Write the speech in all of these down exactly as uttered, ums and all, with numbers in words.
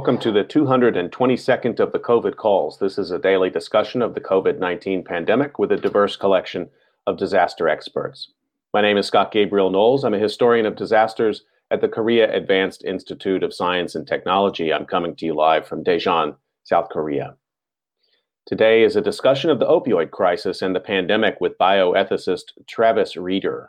Welcome to the two hundred twenty-second of the COVID calls. This is a daily discussion of the COVID nineteen pandemic with a diverse collection of disaster experts. My name is Scott Gabriel Knowles. I'm a historian of disasters at the Korea Advanced Institute of Science and Technology. I'm coming to you live from Daejeon, South Korea. Today is a discussion of the opioid crisis and the pandemic with bioethicist Travis Reeder.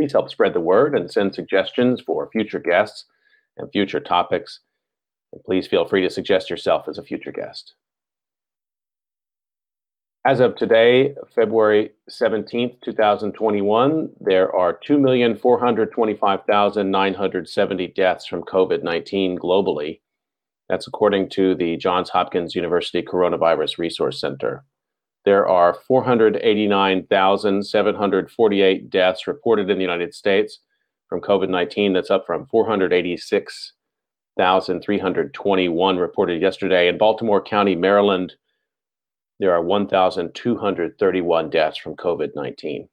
Please help spread the word and send suggestions for future guests and future topics. And please feel free to suggest yourself as a future guest. As of today, February seventeenth, twenty twenty-one, there are two million four hundred twenty-five thousand nine hundred seventy deaths from COVID nineteen globally. That's according to the Johns Hopkins University Coronavirus Resource Center. There are four hundred eighty-nine thousand seven hundred forty-eight deaths reported in the United States from COVID nineteen. That's up from four hundred eighty-six thousand three hundred twenty-one reported yesterday. In Baltimore County, Maryland, there are one thousand two hundred thirty-one deaths from COVID nineteen.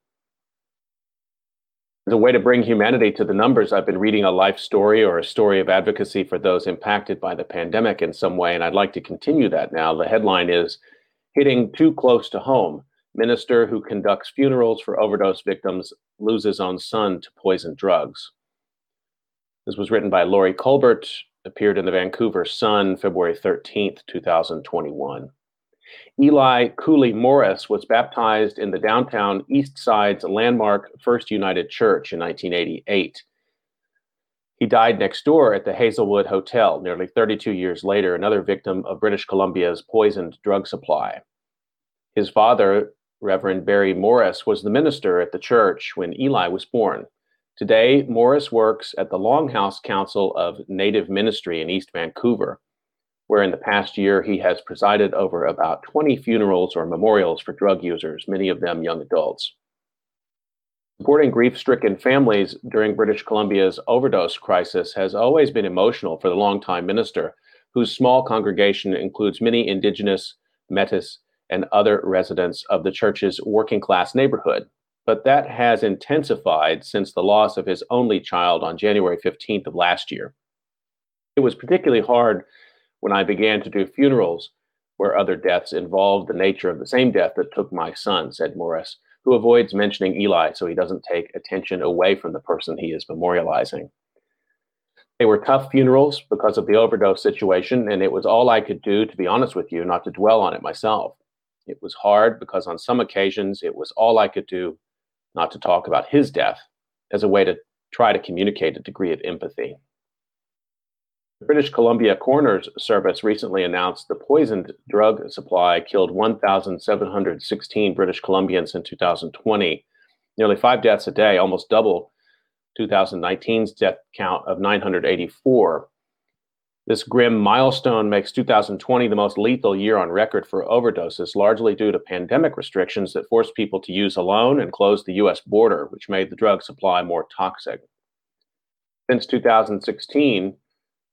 As a way to bring humanity to the numbers, I've been reading a life story or a story of advocacy for those impacted by the pandemic in some way, and I'd like to continue that now. The headline is, "Hitting Too Close to Home, Minister Who Conducts Funerals for Overdose Victims Loses Own Son to Poison Drugs." This was written by Lori Colbert, appeared in the Vancouver Sun, February thirteenth, twenty twenty-one. Eli Cooley Morris was baptized in the downtown East Side's landmark First United Church in nineteen eighty-eight. He died next door at the Hazelwood Hotel nearly thirty-two years later, another victim of British Columbia's poisoned drug supply. His father, Reverend Barry Morris, was the minister at the church when Eli was born. Today, Morris works at the Longhouse Council of Native Ministry in East Vancouver, where in the past year he has presided over about twenty funerals or memorials for drug users, many of them young adults. Supporting grief-stricken families during British Columbia's overdose crisis has always been emotional for the longtime minister, whose small congregation includes many Indigenous, Metis, and other residents of the church's working-class neighborhood. But that has intensified since the loss of his only child on January fifteenth of last year. "It was particularly hard when I began to do funerals where other deaths involved the nature of the same death that took my son," said Morris, who avoids mentioning Eli so he doesn't take attention away from the person he is memorializing. "They were tough funerals because of the overdose situation, and it was all I could do, to be honest with you, not to dwell on it myself. It was hard because on some occasions it was all I could do not to talk about his death as a way to try to communicate a degree of empathy." The British Columbia Coroner's Service recently announced the poisoned drug supply killed one thousand seven hundred sixteen British Columbians in two thousand twenty, nearly five deaths a day, almost double two thousand nineteen's death count of nine hundred eighty-four. This grim milestone makes two thousand twenty the most lethal year on record for overdoses, largely due to pandemic restrictions that forced people to use alone and closed the U S border, which made the drug supply more toxic. Since two thousand sixteen,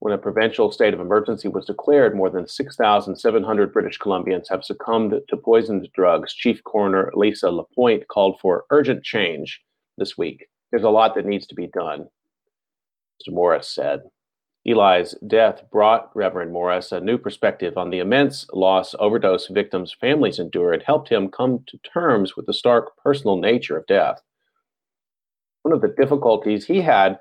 when a provincial state of emergency was declared, more than six thousand seven hundred British Columbians have succumbed to poisoned drugs. Chief Coroner Lisa Lapointe called for urgent change this week. "There's a lot that needs to be done," Mister Morris said. Eli's death brought Reverend Morris a new perspective on the immense loss overdose victims' families endure. It helped him come to terms with the stark personal nature of death. One of the difficulties he had,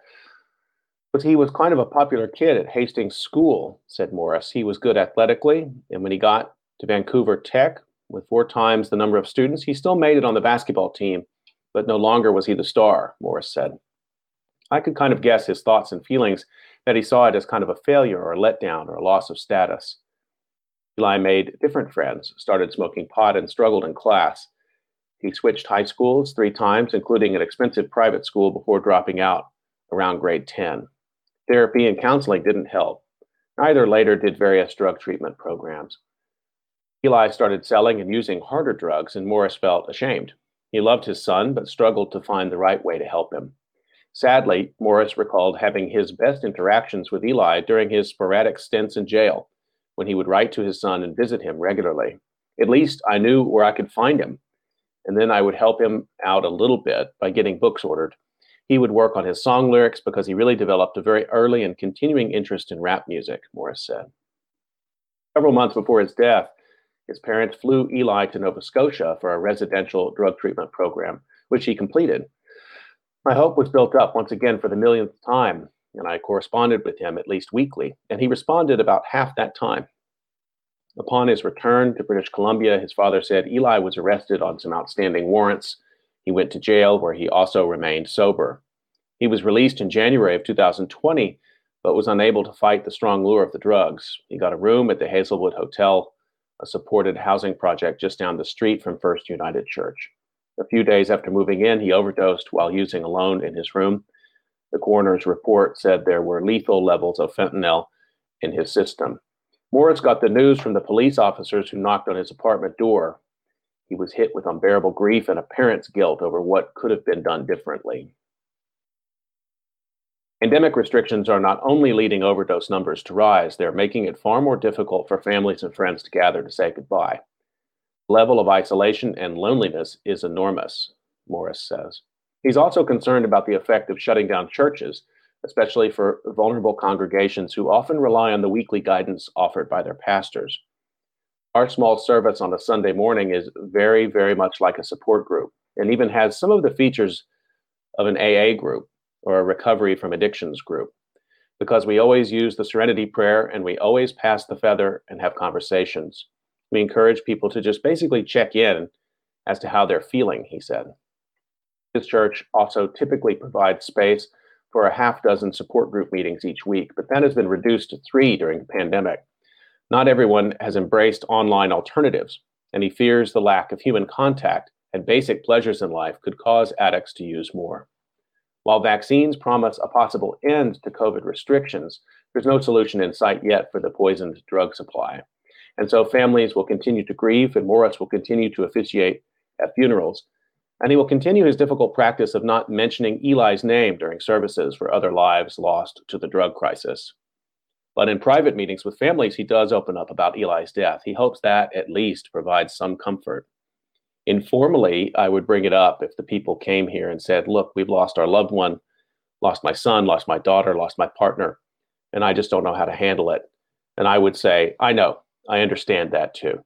but he was kind of a popular kid at Hastings School, said Morris. "He was good athletically, and when he got to Vancouver Tech, with four times the number of students, he still made it on the basketball team, but no longer was he the star," Morris said. "I could kind of guess his thoughts and feelings, that he saw it as kind of a failure or a letdown or a loss of status." Eli made different friends, started smoking pot, and struggled in class. He switched high schools three times, including an expensive private school, before dropping out around grade ten. Therapy and counseling didn't help. Either later did various drug treatment programs. Eli started selling and using harder drugs, and Morris felt ashamed. He loved his son, but struggled to find the right way to help him. Sadly, Morris recalled having his best interactions with Eli during his sporadic stints in jail, when he would write to his son and visit him regularly. At least I knew where I could find him, and then I would help him out a little bit by getting books ordered. He would work on his song lyrics because he really developed a very early and continuing interest in rap music, Morris said. Several months before his death, his parents flew Eli to Nova Scotia for a residential drug treatment program, which he completed. My hope was built up once again for the millionth time, and I corresponded with him at least weekly, and he responded about half that time. Upon his return to British Columbia, his father said Eli was arrested on some outstanding warrants. He went to jail, where he also remained sober. He was released in January of two thousand twenty, but was unable to fight the strong lure of the drugs. He got a room at the Hazelwood Hotel, a supported housing project just down the street from First United Church. A few days after moving in, he overdosed while using alone in his room. The coroner's report said there were lethal levels of fentanyl in his system. Morris got the news from the police officers who knocked on his apartment door. He was hit with unbearable grief and a parent's guilt over what could have been done differently. Pandemic restrictions are not only leading overdose numbers to rise, they're making it far more difficult for families and friends to gather to say goodbye. The level of isolation and loneliness is enormous, Morris says. He's also concerned about the effect of shutting down churches, especially for vulnerable congregations who often rely on the weekly guidance offered by their pastors. Our small service on a Sunday morning is very, very much like a support group, and even has some of the features of an A A group or a recovery from addictions group, because we always use the serenity prayer and we always pass the feather and have conversations. We encourage people to just basically check in as to how they're feeling, he said. This church also typically provides space for a half dozen support group meetings each week, but that has been reduced to three during the pandemic. Not everyone has embraced online alternatives, and he fears the lack of human contact and basic pleasures in life could cause addicts to use more. While vaccines promise a possible end to COVID restrictions, there's no solution in sight yet for the poisoned drug supply. And so families will continue to grieve, and Morris will continue to officiate at funerals, and he will continue his difficult practice of not mentioning Eli's name during services for other lives lost to the drug crisis. But in private meetings with families, he does open up about Eli's death. He hopes that at least provides some comfort. Informally, I would bring it up if the people came here and said, look, we've lost our loved one, lost my son, lost my daughter, lost my partner, and I just don't know how to handle it. And I would say, I know, I understand that too.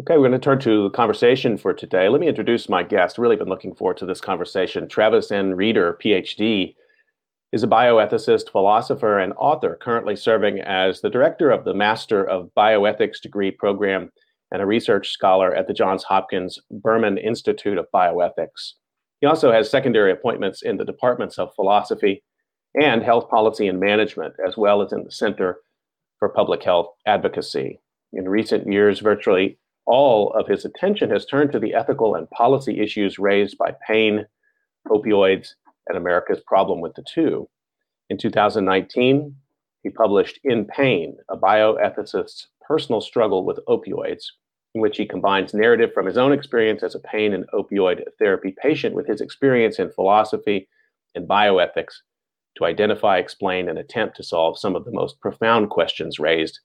Okay, we're going to turn to the conversation for today. Let me introduce my guest. Really been looking forward to this conversation. Travis N. Reeder, P H D, is a bioethicist, philosopher, and author currently serving as the director of the Master of Bioethics degree program and a research scholar at the Johns Hopkins Berman Institute of Bioethics. He also has secondary appointments in the departments of philosophy and health policy and management, as well as in the Center for Public Health Advocacy. In recent years, virtually all of his attention has turned to the ethical and policy issues raised by pain, opioids, and America's problem with the two. In two thousand nineteen, he published In Pain, a bioethicist's personal struggle with opioids, in which he combines narrative from his own experience as a pain and opioid therapy patient with his experience in philosophy and bioethics to identify, explain, and attempt to solve some of the most profound questions raised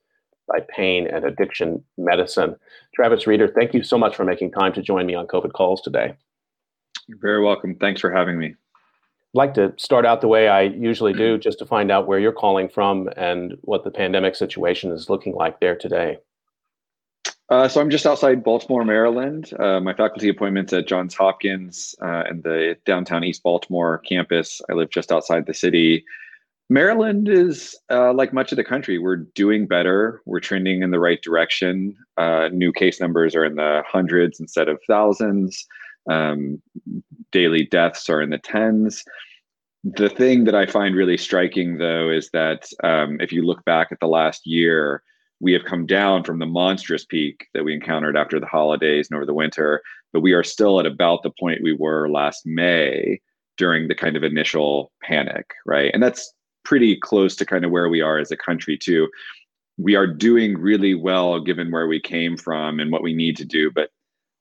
by pain and addiction medicine. Travis Reeder, thank you so much for making time to join me on COVID Calls today. You're very welcome. Thanks for having me. I'd like to start out the way I usually do, just to find out where you're calling from and what the pandemic situation is looking like there today. Uh, so I'm just outside Baltimore, Maryland. Uh, my faculty appointment's at Johns Hopkins uh, and the downtown East Baltimore campus. I live just outside the city. Maryland is uh, like much of the country. We're doing better. We're trending in the right direction. Uh, new case numbers are in the hundreds instead of thousands. Um, daily deaths are in the tens. The thing that I find really striking, though, is that um, if you look back at the last year, We have come down from the monstrous peak that we encountered after the holidays and over the winter, but we are still at about the point we were last May during the kind of initial panic, right? And that's pretty close to kind of where we are as a country too. We are doing really well given where we came from and what we need to do, but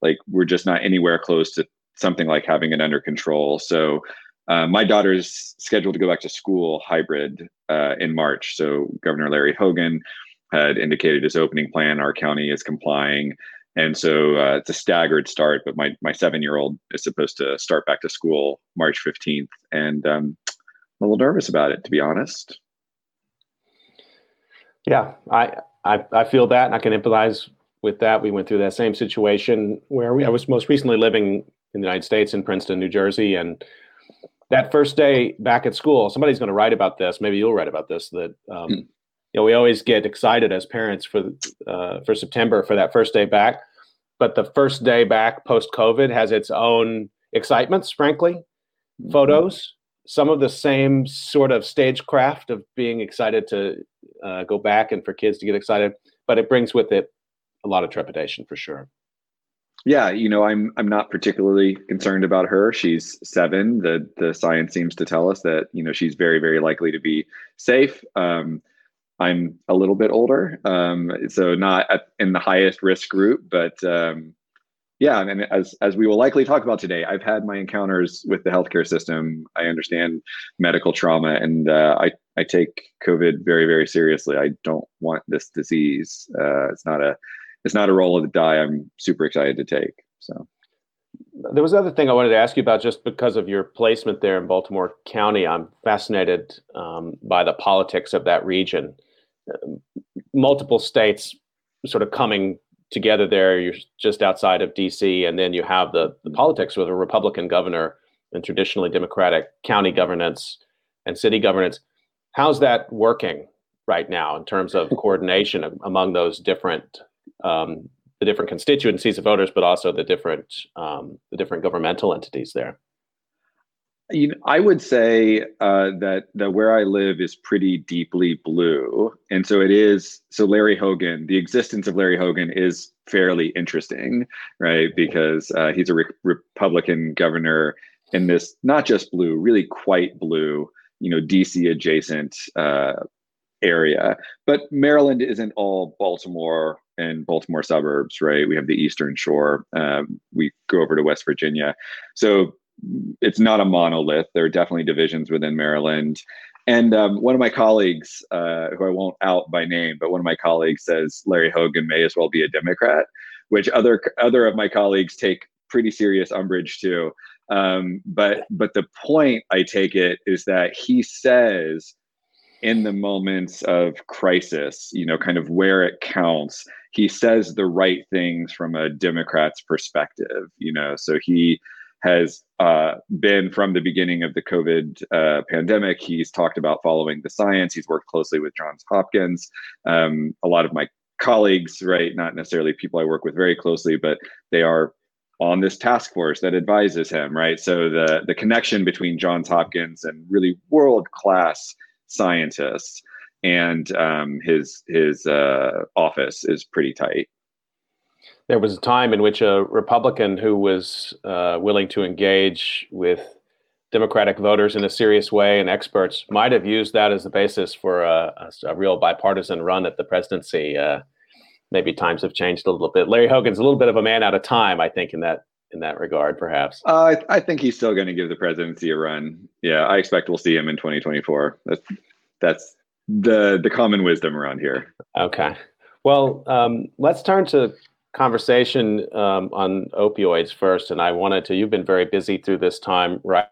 like we're just not anywhere close to something like having it under control. So uh, my daughter's scheduled to go back to school hybrid uh, in March. So Governor Larry Hogan had indicated his opening plan. Our county is complying. And so uh, it's a staggered start, but my, my seven-year-old is supposed to start back to school March fifteenth. And um, I'm a little nervous about it, to be honest. Yeah, I, I, I feel that, and I can empathize with that. We went through that same situation where we, I was most recently living in the United States in Princeton, New Jersey. And that first day back at school, somebody's going to write about this. Maybe you'll write about this, that, um, mm. you know, we always get excited as parents for, uh, for September, for that first day back. But the first day back post-COVID has its own excitements, frankly, mm-hmm. photos, some of the same sort of stagecraft of being excited to uh, go back and for kids to get excited, but it brings with it a lot of trepidation for sure. Yeah, you know, I'm I'm not particularly concerned about her. She's seven. The the science seems to tell us that, you know, she's very, very likely to be safe. Um, I'm a little bit older, um, so not at, in the highest risk group, but um, yeah, and as as we will likely talk about today, I've had my encounters with the healthcare system. I understand medical trauma, and uh, I I take COVID very, very seriously. I don't want this disease. Uh, it's not a It's not a roll of the die I'm super excited to take. So there was another thing I wanted to ask you about, just because of your placement there in Baltimore County. I'm fascinated um, by the politics of that region. Uh, multiple states sort of coming together there. You're just outside of D C, and then you have the, the politics with a Republican governor and traditionally Democratic county governance and city governance. How's that working right now in terms of coordination among those different Um, the different constituencies of voters, but also the different um, the different governmental entities there? You know, I would say uh, that that where I live is pretty deeply blue, and so it is. So Larry Hogan, the existence of Larry Hogan is fairly interesting, right? Because uh, he's a re- Republican governor in this not just blue, really quite blue, you know, D C adjacent uh, area, but Maryland isn't all Baltimore and Baltimore suburbs, right? We have the Eastern Shore. Um, we go over to West Virginia. So it's not a monolith. There are definitely divisions within Maryland. And um, one of my colleagues, uh, who I won't out by name, but one of my colleagues says Larry Hogan may as well be a Democrat, which other other of my colleagues take pretty serious umbrage to. Um, but but the point, I take it, is that he says in the moments of crisis, you know, kind of where it counts, he says the right things from a Democrat's perspective, you know. So he has uh, been from the beginning of the COVID uh, pandemic, he's talked about following the science. He's worked closely with Johns Hopkins. Um, a lot of my colleagues, right, not necessarily people I work with very closely, but they are on this task force that advises him, right? So the, the connection between Johns Hopkins and really world-class scientists and um, his his uh, office is pretty tight. There was a time in which a Republican who was uh, willing to engage with Democratic voters in a serious way and experts might have used that as the basis for a, a, a real bipartisan run at the presidency. Uh, maybe times have changed a little bit. Larry Hogan's a little bit of a man out of time, I think, in that in that regard, perhaps. Uh, I, th- I think he's still going to give the presidency a run. Yeah, I expect we'll see him in twenty twenty-four. That's that's the the common wisdom around here. Okay. Well, um, let's turn to conversation um, on opioids first. And I wanted to, you've been very busy through this time, right?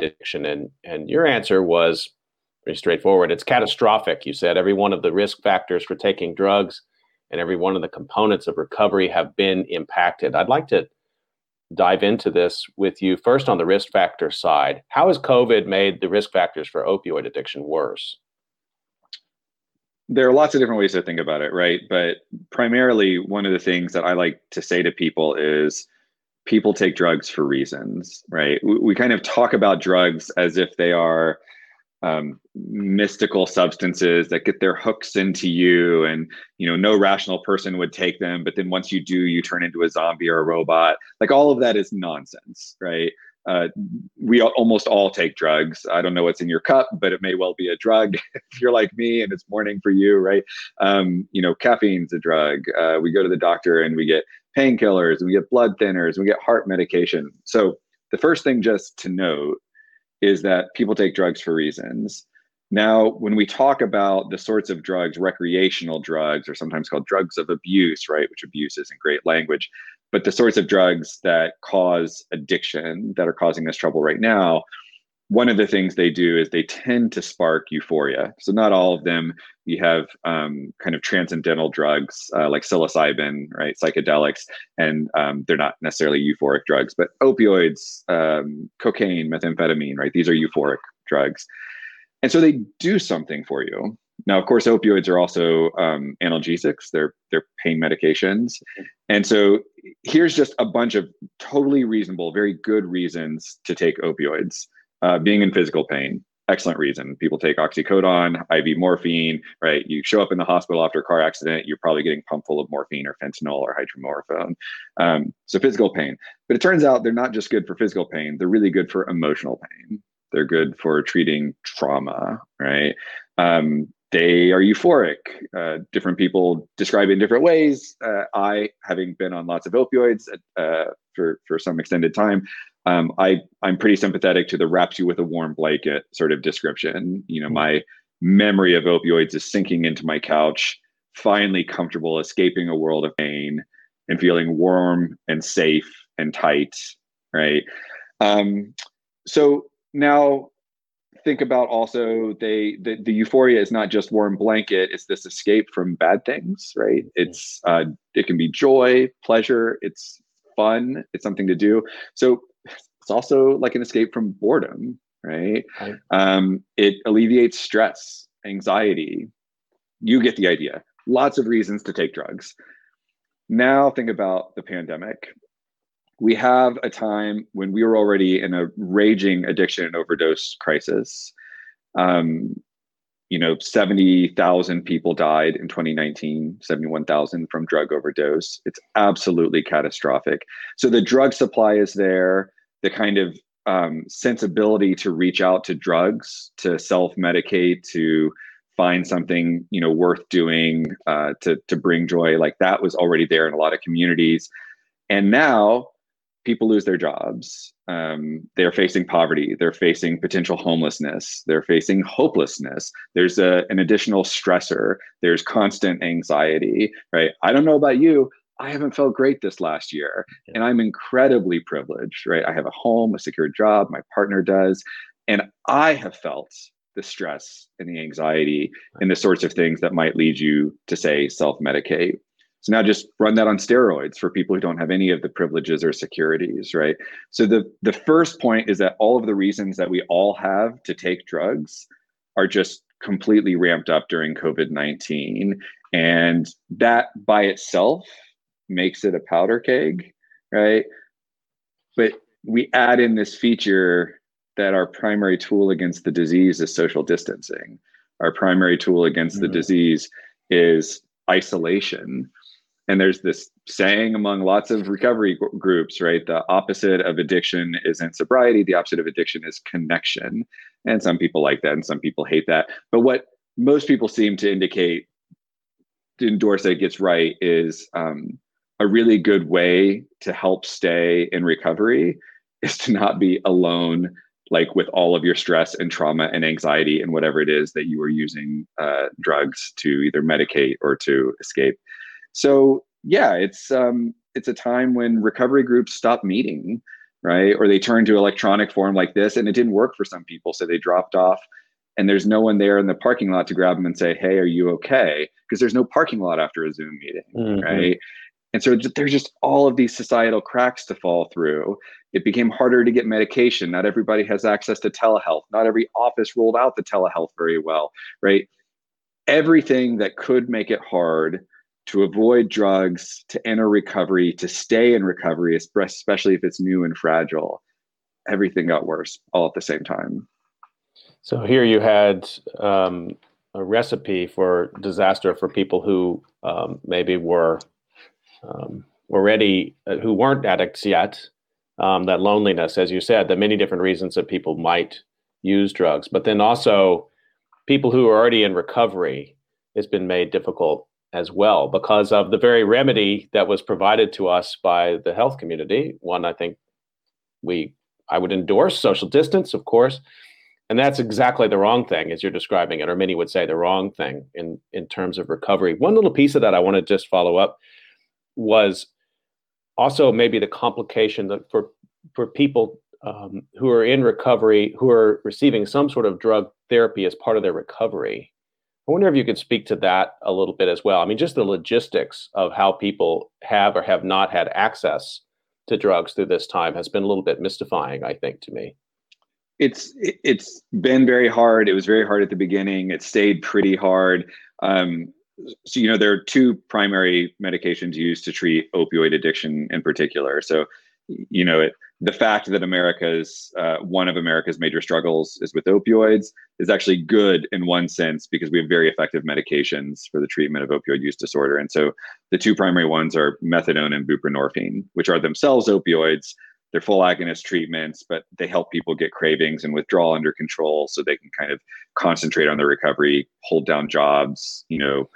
Addiction, and and your answer was pretty straightforward. It's catastrophic. You said every one of the risk factors for taking drugs and every one of the components of recovery have been impacted. I'd like to dive into this with you first on the risk factor side. How has COVID made the risk factors for opioid addiction worse? There are lots of different ways to think about it, right? But primarily, one of the things that I like to say to people is people take drugs for reasons, right? We, we kind of talk about drugs as if they are um, mystical substances that get their hooks into you, and, you know, no rational person would take them, but then once you do, you turn into a zombie or a robot. Like, all of that is nonsense, right? Uh, we almost all take drugs. I don't know what's in your cup, but it may well be a drug if you're like me and it's morning for you, right? Um, you know, caffeine's a drug. Uh, we go to the doctor and we get painkillers, and we get blood thinners, and we get heart medication. So the first thing just to note is that people take drugs for reasons. Now, when we talk about the sorts of drugs, recreational drugs, or sometimes called drugs of abuse, right, which abuse is in great language, but the sorts of drugs that cause addiction, that are causing us trouble right now, one of the things they do is they tend to spark euphoria. So not all of them. You have um, kind of transcendental drugs uh, like psilocybin, right, psychedelics, and um, they're not necessarily euphoric drugs, but opioids, um, cocaine, methamphetamine, right, these are euphoric drugs. And so they do something for you. Now, of course, opioids are also um, analgesics. They're they're pain medications. And so here's just a bunch of totally reasonable, very good reasons to take opioids. Uh, being in physical pain, excellent reason. People take oxycodone, I V morphine, right? You show up in the hospital after a car accident, you're probably getting pumped full of morphine or fentanyl or hydromorphone. Um, so physical pain. But it turns out they're not just good for physical pain. They're really good for emotional pain. They're good for treating trauma, right? Um, they are euphoric. Uh, different people describe it in different ways. Uh, I, having been on lots of opioids uh, for, for some extended time, um, I, I'm pretty sympathetic to the wraps you with a warm blanket sort of description. You know, my memory of opioids is sinking into my couch, finally comfortable, escaping a world of pain and feeling warm and safe and tight, right? Um, so now think about also they, the, the euphoria is not just warm blanket, it's this escape from bad things, right? It's uh, it can be joy, pleasure, it's fun, it's something to do. So it's also like an escape from boredom, right? right. Um, it alleviates stress, anxiety. You get the idea. Lots of reasons to take drugs. Now think about the pandemic. We have a time when we were already in a raging addiction and overdose crisis. Um, you know, seventy thousand people died in twenty nineteen, seventy-one thousand from drug overdose. It's absolutely catastrophic. So the drug supply is there. The kind of um, sensibility to reach out to drugs, to self-medicate, to find something, you know, worth doing, uh, to to bring joy, like that was already there in a lot of communities. And now people lose their jobs. Um, they're facing poverty. They're facing potential homelessness. They're facing hopelessness. There's a, an additional stressor. There's constant anxiety, right? I don't know about you. I haven't felt great this last year, and I'm incredibly privileged, right? I have a home, a secure job, my partner does, and I have felt the stress and the anxiety and the sorts of things that might lead you to, say, self-medicate. So now just run that on steroids for people who don't have any of the privileges or securities, right? So the, the first point is that all of the reasons that we all have to take drugs are just completely ramped up during COVID nineteen, and that by itself makes it a powder keg, right? But we add in this feature that our primary tool against the disease is social distancing. Our primary tool against mm-hmm. the disease is isolation. And there's this saying among lots of recovery g- groups, right? The opposite of addiction isn't sobriety. The opposite of addiction is connection. And some people like that and some people hate that. But what most people seem to indicate, to endorse that it gets right, is um, a really good way to help stay in recovery is to not be alone, like with all of your stress and trauma and anxiety and whatever it is that you are using uh, drugs to either medicate or to escape. So yeah, it's um, it's a time when recovery groups stop meeting, right? Or they turn to electronic form like this, and it didn't work for some people, so they dropped off. And there's no one there in the parking lot to grab them and say, hey, are you okay? Because there's no parking lot after a Zoom meeting, mm-hmm. right? And so there's just all of these societal cracks to fall through. It became harder to get medication. Not everybody has access to telehealth. Not every office rolled out the telehealth very well, right? Everything that could make it hard to avoid drugs, to enter recovery, to stay in recovery, especially if it's new and fragile. Everything got worse all at the same time. So here you had um, a recipe for disaster for people who um, maybe were um, already, uh, who weren't addicts yet, um, that loneliness, as you said, the many different reasons that people might use drugs, but then also people who are already in recovery has been made difficult as well because of the very remedy that was provided to us by the health community. One, I think we, I would endorse social distance, of course, and that's exactly the wrong thing as you're describing it, or many would say the wrong thing in, in terms of recovery. One little piece of that I want to just follow up was also maybe the complication that for, for people um, who are in recovery, who are receiving some sort of drug therapy as part of their recovery. I wonder if you could speak to that a little bit as well. I mean, just the logistics of how people have or have not had access to drugs through this time has been a little bit mystifying, I think, to me. It's it's been very hard. It was very hard at the beginning. It stayed pretty hard. Um, so, you know, there are two primary medications used to treat opioid addiction in particular. So, you know, it, the fact that America's uh, one of America's major struggles is with opioids is actually good in one sense because we have very effective medications for the treatment of opioid use disorder. And so the two primary ones are methadone and buprenorphine, which are themselves opioids. They're full agonist treatments, but they help people get cravings and withdrawal under control so they can kind of concentrate on their recovery, hold down jobs, you know,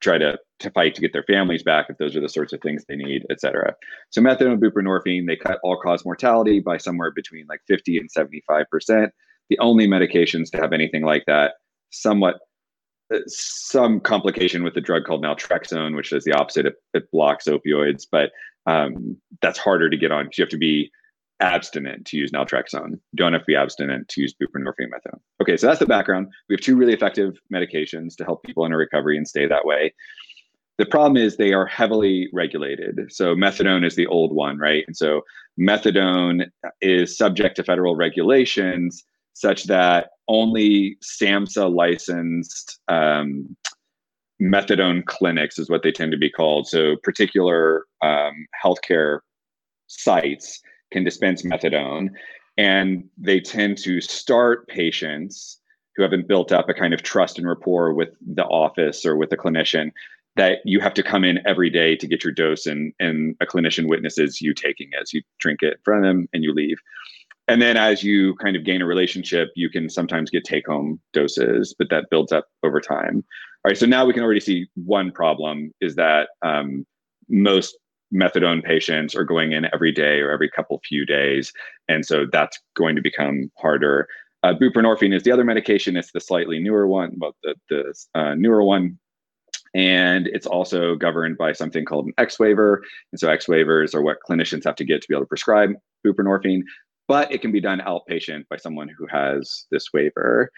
try to, to fight to get their families back if those are the sorts of things they need, et cetera. So methadone and buprenorphine, they cut all-cause mortality by somewhere between like fifty and seventy-five percent. The only medications to have anything like that, somewhat some complication with a drug called naltrexone, which is the opposite. It, it blocks opioids, but um, that's harder to get on. You have to be abstinent to use naltrexone. You don't have to be abstinent to use buprenorphine methadone. Okay, so that's the background. We have two really effective medications to help people in a recovery and stay that way. The problem is they are heavily regulated. So methadone is the old one, right? And so methadone is subject to federal regulations such that only SAMHSA-licensed um, methadone clinics is what they tend to be called. So particular um, healthcare sites can dispense methadone, and they tend to start patients who haven't built up a kind of trust and rapport with the office or with the clinician that you have to come in every day to get your dose, and, and a clinician witnesses you taking it. So you drink it in front of them and you leave. And then as you kind of gain a relationship, you can sometimes get take-home doses, but that builds up over time. All right, so now we can already see one problem is that um, most methadone patients are going in every day or every couple few days, and so that's going to become harder. Uh, buprenorphine is the other medication. It's the slightly newer one, but the, the uh, newer one. And it's also governed by something called an X waiver. And so X waivers are what clinicians have to get to be able to prescribe buprenorphine. But it can be done outpatient by someone who has this waiver.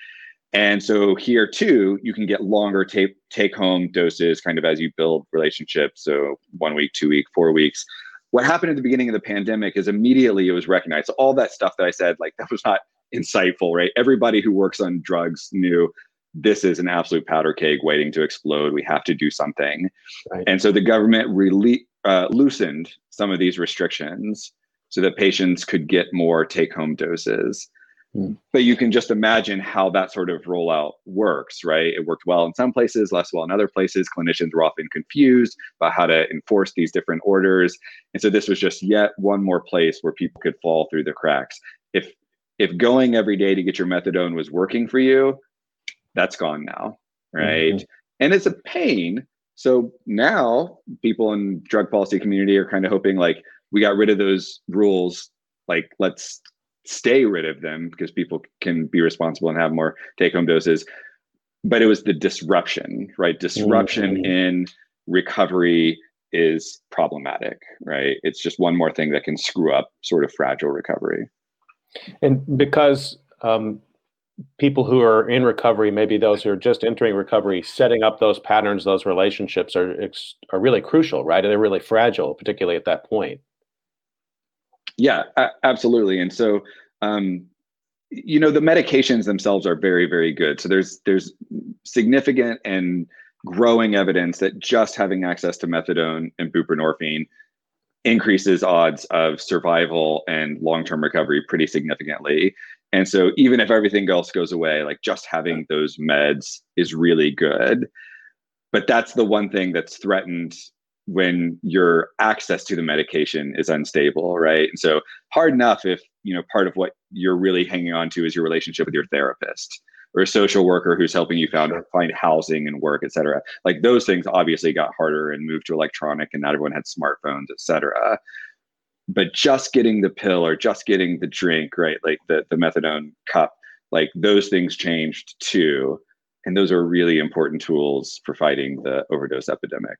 And so here too, you can get longer take, take-home doses kind of as you build relationships. So one week, two week, four weeks. What happened at the beginning of the pandemic is immediately it was recognized. So all that stuff that I said, like that was not insightful, right? Everybody who works on drugs knew this is an absolute powder keg waiting to explode. We have to do something. Right. And so the government really uh, loosened some of these restrictions so that patients could get more take-home doses. Mm. But you can just imagine how that sort of rollout works, right? It worked well in some places, less well in other places. Clinicians were often confused about how to enforce these different orders. And so this was just yet one more place where people could fall through the cracks. If if going every day to get your methadone was working for you, that's gone now, right? Mm-hmm. And it's a pain. So now people in drug policy community are kind of hoping like, we got rid of those rules, like let's stay rid of them because people can be responsible and have more take-home doses. But it was the disruption, right? Disruption mm-hmm. in recovery is problematic, right? It's just one more thing that can screw up sort of fragile recovery. And because um, people who are in recovery, maybe those who are just entering recovery, setting up those patterns, those relationships are are really crucial, right? They're really fragile, particularly at that point. Yeah, absolutely. And so, um, you know, the medications themselves are very, very good. So there's there's significant and growing evidence that just having access to methadone and buprenorphine increases odds of survival and long-term recovery pretty significantly. And so even if everything else goes away, like just having those meds is really good. But that's the one thing that's threatened when your access to the medication is unstable, right? And so hard enough if, you know, part of what you're really hanging on to is your relationship with your therapist or a social worker who's helping you found, find housing and work, et cetera. Like those things obviously got harder and moved to electronic and not everyone had smartphones, et cetera. But just getting the pill or just getting the drink, right? Like the, the methadone cup, like those things changed too. And those are really important tools for fighting the overdose epidemic.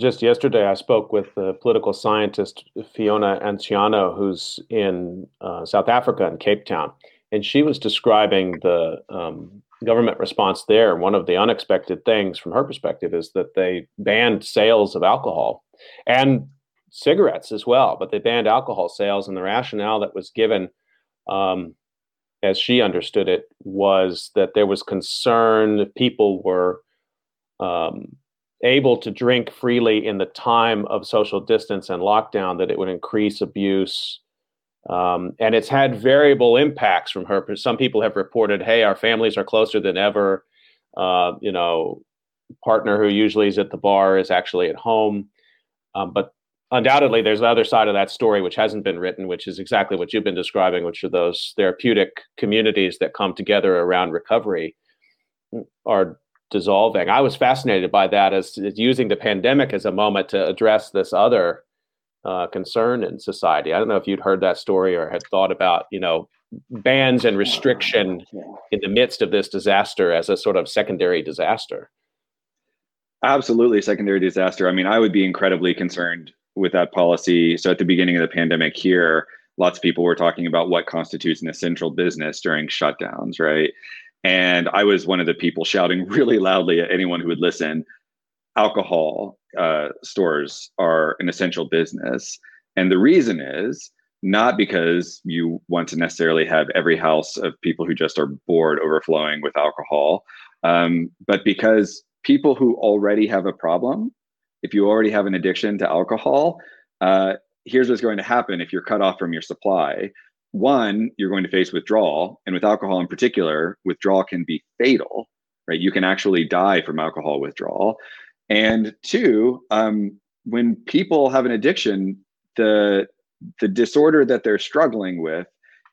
Just yesterday, I spoke with the political scientist Fiona Anciano, who's in uh, South Africa in Cape Town, and she was describing the um, government response there. One of the unexpected things from her perspective is that they banned sales of alcohol and cigarettes as well, but they banned alcohol sales, and the rationale that was given, um, as she understood it, was that there was concern that people were um, able to drink freely in the time of social distance and lockdown, that it would increase abuse. Um, and it's had variable impacts from her. Some people have reported, hey, our families are closer than ever. Uh, you know, partner who usually is at the bar is actually at home. Um, but undoubtedly, there's the other side of that story, which hasn't been written, which is exactly what you've been describing, which are those therapeutic communities that come together around recovery are dissolving. I was fascinated by that as, as using the pandemic as a moment to address this other uh, concern in society. I don't know if you'd heard that story or had thought about, you know, bans and restriction in the midst of this disaster as a sort of secondary disaster. Absolutely, secondary disaster. I mean, I would be incredibly concerned with that policy. So at the beginning of the pandemic here, lots of people were talking about what constitutes an essential business during shutdowns, right? And I was one of the people shouting really loudly at anyone who would listen, alcohol uh, stores are an essential business. And the reason is not because you want to necessarily have every house of people who just are bored overflowing with alcohol, um, but because people who already have a problem, if you already have an addiction to alcohol, uh, here's what's going to happen if you're cut off from your supply. One, you're going to face withdrawal, and with alcohol in particular, withdrawal can be fatal, right? You can actually die from alcohol withdrawal. And two, um, when people have an addiction, the the disorder that they're struggling with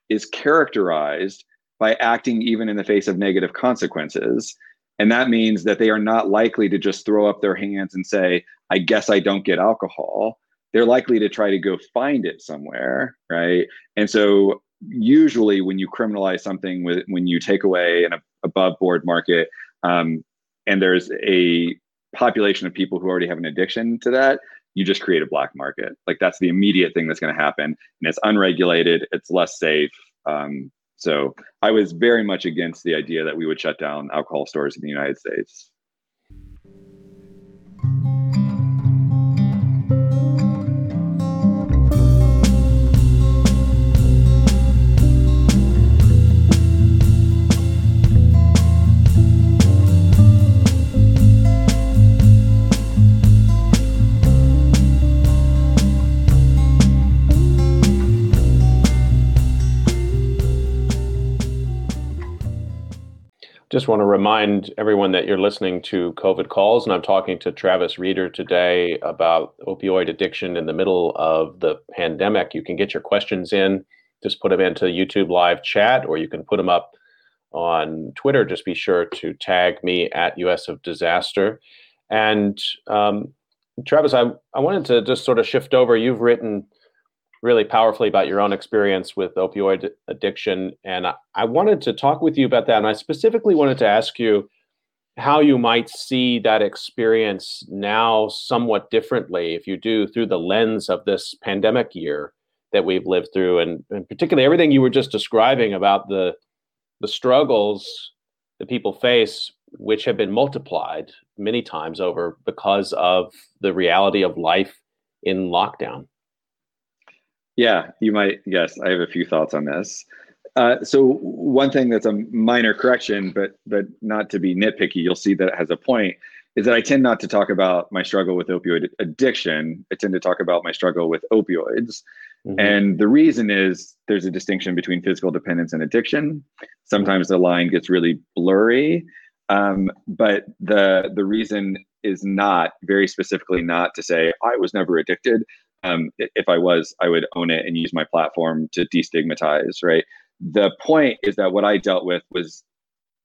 is characterized by acting even in the face of negative consequences. And that means that they are not likely to just throw up their hands and say, I guess I don't get alcohol. They're likely to try to go find it somewhere, right? And so usually when you criminalize something, with, when you take away an above board market, um, and there's a population of people who already have an addiction to that, you just create a black market. Like that's the immediate thing that's gonna happen. And it's unregulated, it's less safe. Um, so I was very much against the idea that we would shut down alcohol stores in the United States. Just want to remind everyone that you're listening to COVID Calls, and I'm talking to Travis Reeder today about opioid addiction in the middle of the pandemic. You can get your questions in, just put them into YouTube live chat, or you can put them up on Twitter. Just be sure to tag me at U S of Disaster. And um, Travis, I, I wanted to just sort of shift over. You've written really powerfully about your own experience with opioid addiction. And I, I wanted to talk with you about that. And I specifically wanted to ask you how you might see that experience now somewhat differently, if you do, through the lens of this pandemic year that we've lived through, and, and particularly everything you were just describing about the, the struggles that people face, which have been multiplied many times over because of the reality of life in lockdown. Yeah, you might guess. I have a few thoughts on this. Uh, so one thing that's a minor correction, but but not to be nitpicky, you'll see that it has a point, is that I tend not to talk about my struggle with opioid addiction. I tend to talk about my struggle with opioids. Mm-hmm. And the reason is there's a distinction between physical dependence and addiction. Sometimes the line gets really blurry, um, but the the reason is not very specifically not to say I was never addicted. Um, if I was, I would own it and use my platform to destigmatize, right? The point is that what I dealt with was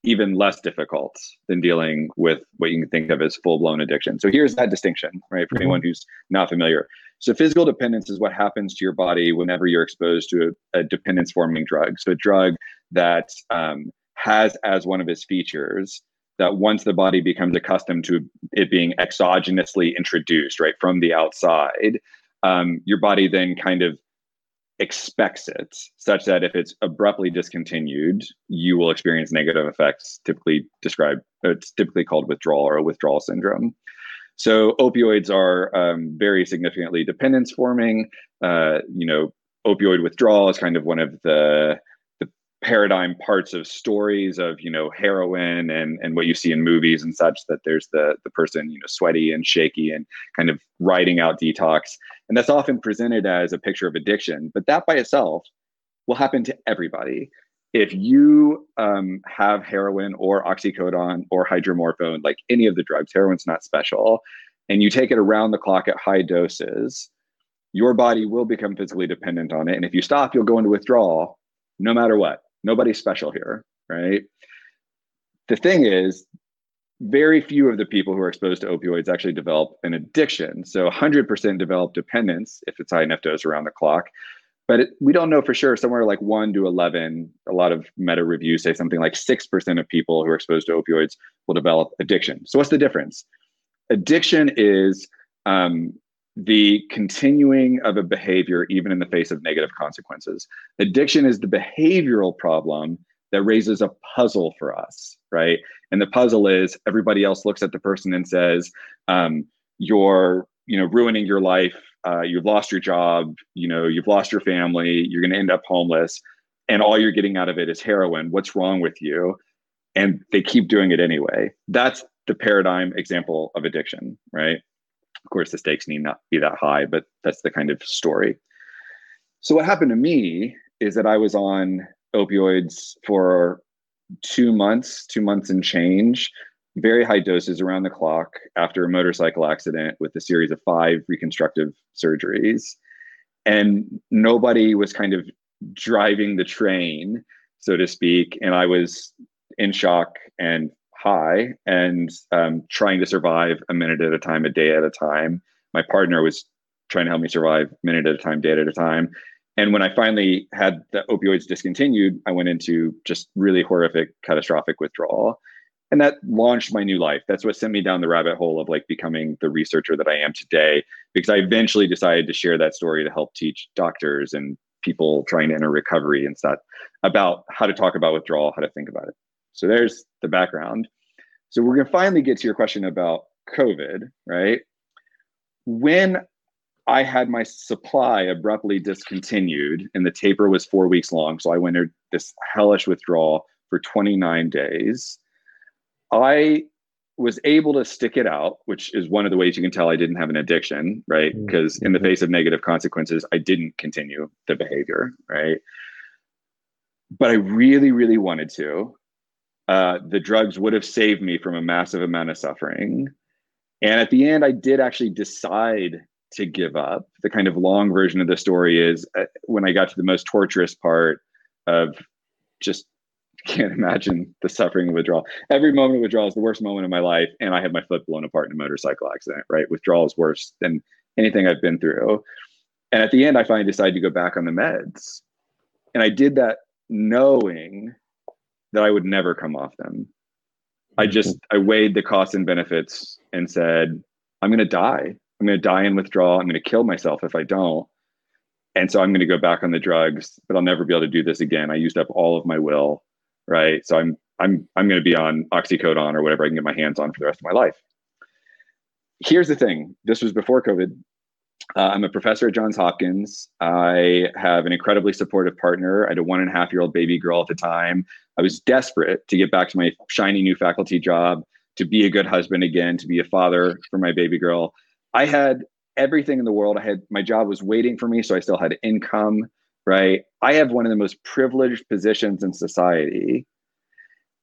even less difficult than dealing with what you can think of as full-blown addiction. So here's that distinction, right, for anyone who's not familiar. So physical dependence is what happens to your body whenever you're exposed to a, a dependence-forming drug. So a drug that um, has as one of its features that once the body becomes accustomed to it being exogenously introduced, right, from the outside, um, your body then kind of expects it, such that if it's abruptly discontinued, you will experience negative effects typically described, it's typically called withdrawal or withdrawal syndrome. So opioids are um, very significantly dependence forming. Uh, you know, opioid withdrawal is kind of one of the the paradigm parts of stories of, you know, heroin and and what you see in movies and such, that there's the the person, you know, sweaty and shaky and kind of riding out detox. And that's often presented as a picture of addiction, but that by itself will happen to everybody. If you um, have heroin or oxycodone or hydromorphone, like any of the drugs, heroin's not special, and you take it around the clock at high doses, your body will become physically dependent on it. And if you stop, you'll go into withdrawal no matter what. Nobody's special here, right? The thing is, very few of the people who are exposed to opioids actually develop an addiction. So one hundred percent develop dependence if it's high enough dose around the clock. But it, we don't know for sure, somewhere like one to eleven, a lot of meta reviews say something like six percent of people who are exposed to opioids will develop addiction. So what's the difference? Addiction is um, the continuing of a behavior even in the face of negative consequences. Addiction is the behavioral problem that raises a puzzle for us, right? And the puzzle is everybody else looks at the person and says, um, you're you know, ruining your life. Uh, you've lost your job, you know, you've lost your family, you're going to end up homeless, and all you're getting out of it is heroin. What's wrong with you? And they keep doing it anyway. That's the paradigm example of addiction, right? Of course, the stakes need not be that high, but that's the kind of story. So what happened to me is that I was on opioids for two months, two months and change, very high doses around the clock after a motorcycle accident with a series of five reconstructive surgeries. And nobody was kind of driving the train, so to speak. And I was in shock and high and um, trying to survive a minute at a time, a day at a time. My partner was trying to help me survive minute at a time, day at a time. And when I finally had the opioids discontinued, I went into just really horrific, catastrophic withdrawal. And that launched my new life. That's what sent me down the rabbit hole of like becoming the researcher that I am today, because I eventually decided to share that story to help teach doctors and people trying to enter recovery and stuff about how to talk about withdrawal, how to think about it. So there's the background. So we're gonna finally get to your question about COVID, right? When I had my supply abruptly discontinued and the taper was four weeks long, so I went into this hellish withdrawal for twenty-nine days. I was able to stick it out, which is one of the ways you can tell I didn't have an addiction, right? Because mm-hmm. in the face of negative consequences, I didn't continue the behavior, right? But I really, really wanted to. Uh, the drugs would have saved me from a massive amount of suffering. And at the end, I did actually decide to give up. The kind of long version of the story is uh, when I got to the most torturous part of just can't imagine the suffering of withdrawal. Every moment of withdrawal is the worst moment of my life. And I had my foot blown apart in a motorcycle accident, right? Withdrawal is worse than anything I've been through. And at the end, I finally decided to go back on the meds. And I did that knowing that I would never come off them. I just, I weighed the costs and benefits and said, I'm going to die. I'm going to die in withdrawal. I'm going to kill myself if I don't. And so I'm going to go back on the drugs, but I'll never be able to do this again. I used up all of my will. Right. So I'm I'm I'm going to be on oxycodone or whatever I can get my hands on for the rest of my life. Here's the thing. This was before COVID. Uh, I'm a professor at Johns Hopkins. I have an incredibly supportive partner. I had a one and a half year old baby girl at the time. I was desperate to get back to my shiny new faculty job, to be a good husband again, to be a father for my baby girl. I had everything in the world. I had, my job was waiting for me, so I still had income, right? I have one of the most privileged positions in society.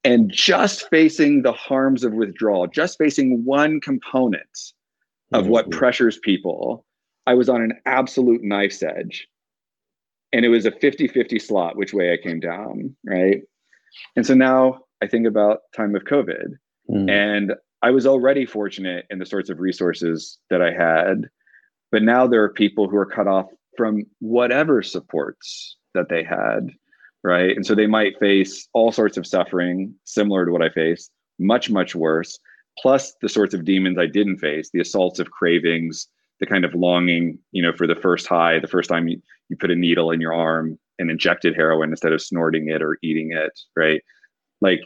And just facing the harms of withdrawal, just facing one component of what pressures people, I was on an absolute knife's edge. And it was a fifty-fifty slot which way I came down, right? And so now I think about time of COVID. Mm. And I was already fortunate in the sorts of resources that I had, but now there are people who are cut off from whatever supports that they had, right? And so they might face all sorts of suffering similar to what I faced, much, much worse, plus the sorts of demons I didn't face, the assaults of cravings, the kind of longing, you know, for the first high, the first time you, you put a needle in your arm and injected heroin instead of snorting it or eating it, right? Like,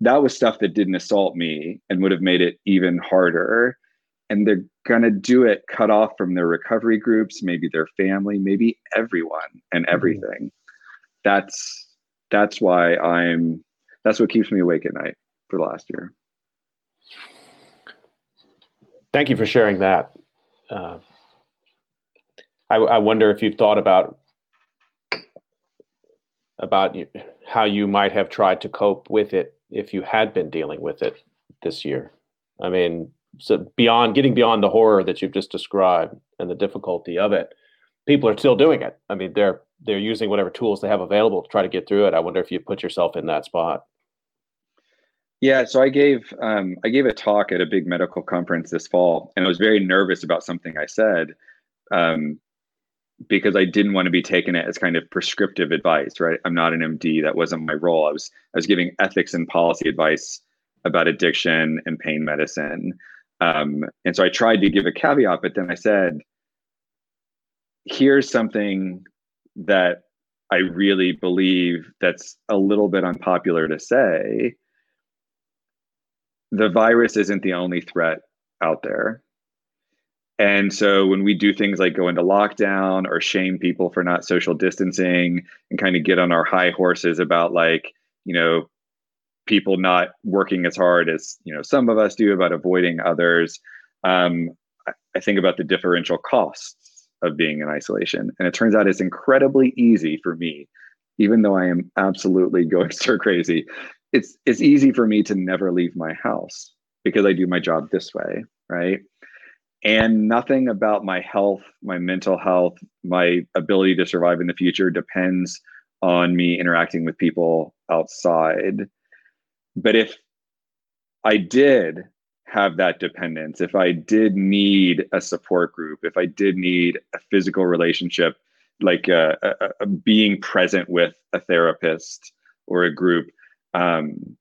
that was stuff that didn't assault me and would have made it even harder. And they're gonna do it cut off from their recovery groups, maybe their family, maybe everyone and everything. Mm-hmm. That's, that's why I'm, that's what keeps me awake at night for the last year. Thank you for sharing that. Uh, I, I wonder if you've thought about about you, how you might have tried to cope with it if you had been dealing with it this year. I mean, so beyond getting beyond the horror that you've just described and the difficulty of it, people are still doing it. I mean, they're they're using whatever tools they have available to try to get through it. I wonder if you put yourself in that spot. Yeah, so I gave um, I gave a talk at a big medical conference this fall, and I was very nervous about something I said um, because I didn't want to be taken as kind of prescriptive advice, right? I'm not an M D, that wasn't my role. I was I was giving ethics and policy advice about addiction and pain medicine. Um, and so I tried to give a caveat, but then I said, here's something that I really believe that's a little bit unpopular to say. The virus isn't the only threat out there. And so when we do things like go into lockdown or shame people for not social distancing and kind of get on our high horses about, like, you know, people not working as hard as, you know, some of us do, about avoiding others, um, I think about the differential costs of being in isolation. And it turns out it's incredibly easy for me, even though I am absolutely going stir crazy, It's it's easy for me to never leave my house because I do my job this way, right? And nothing about my health, my mental health, my ability to survive in the future depends on me interacting with people outside. But if I did have that dependence, if I did need a support group, if I did need a physical relationship, like a, a, a being present with a therapist or a group, Um,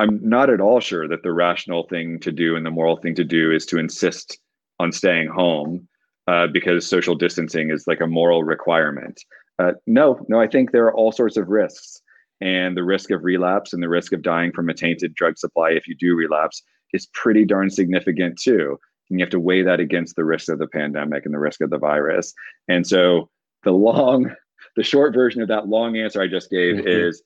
I'm not at all sure that the rational thing to do and the moral thing to do is to insist on staying home uh, because social distancing is like a moral requirement. Uh, no, no, I think there are all sorts of risks, and the risk of relapse and the risk of dying from a tainted drug supply if you do relapse is pretty darn significant too. And you have to weigh that against the risk of the pandemic and the risk of the virus. And so the long, the short version of that long answer I just gave is,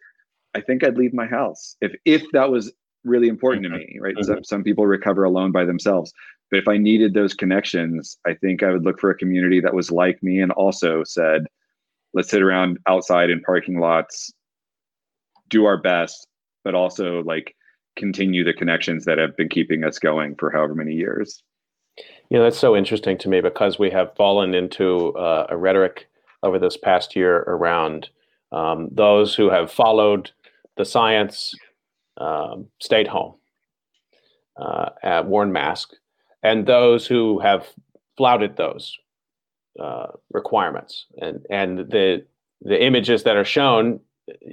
I think I'd leave my house if if that was really important to me, right? Mm-hmm. Some, some people recover alone by themselves. But if I needed those connections, I think I would look for a community that was like me and also said, let's sit around outside in parking lots, do our best, but also like continue the connections that have been keeping us going for however many years. You know, that's so interesting to me because we have fallen into uh, a rhetoric over this past year around um, those who have followed the science, um, stayed home, uh, uh, worn masks, and those who have flouted those uh, requirements. And and the the images that are shown,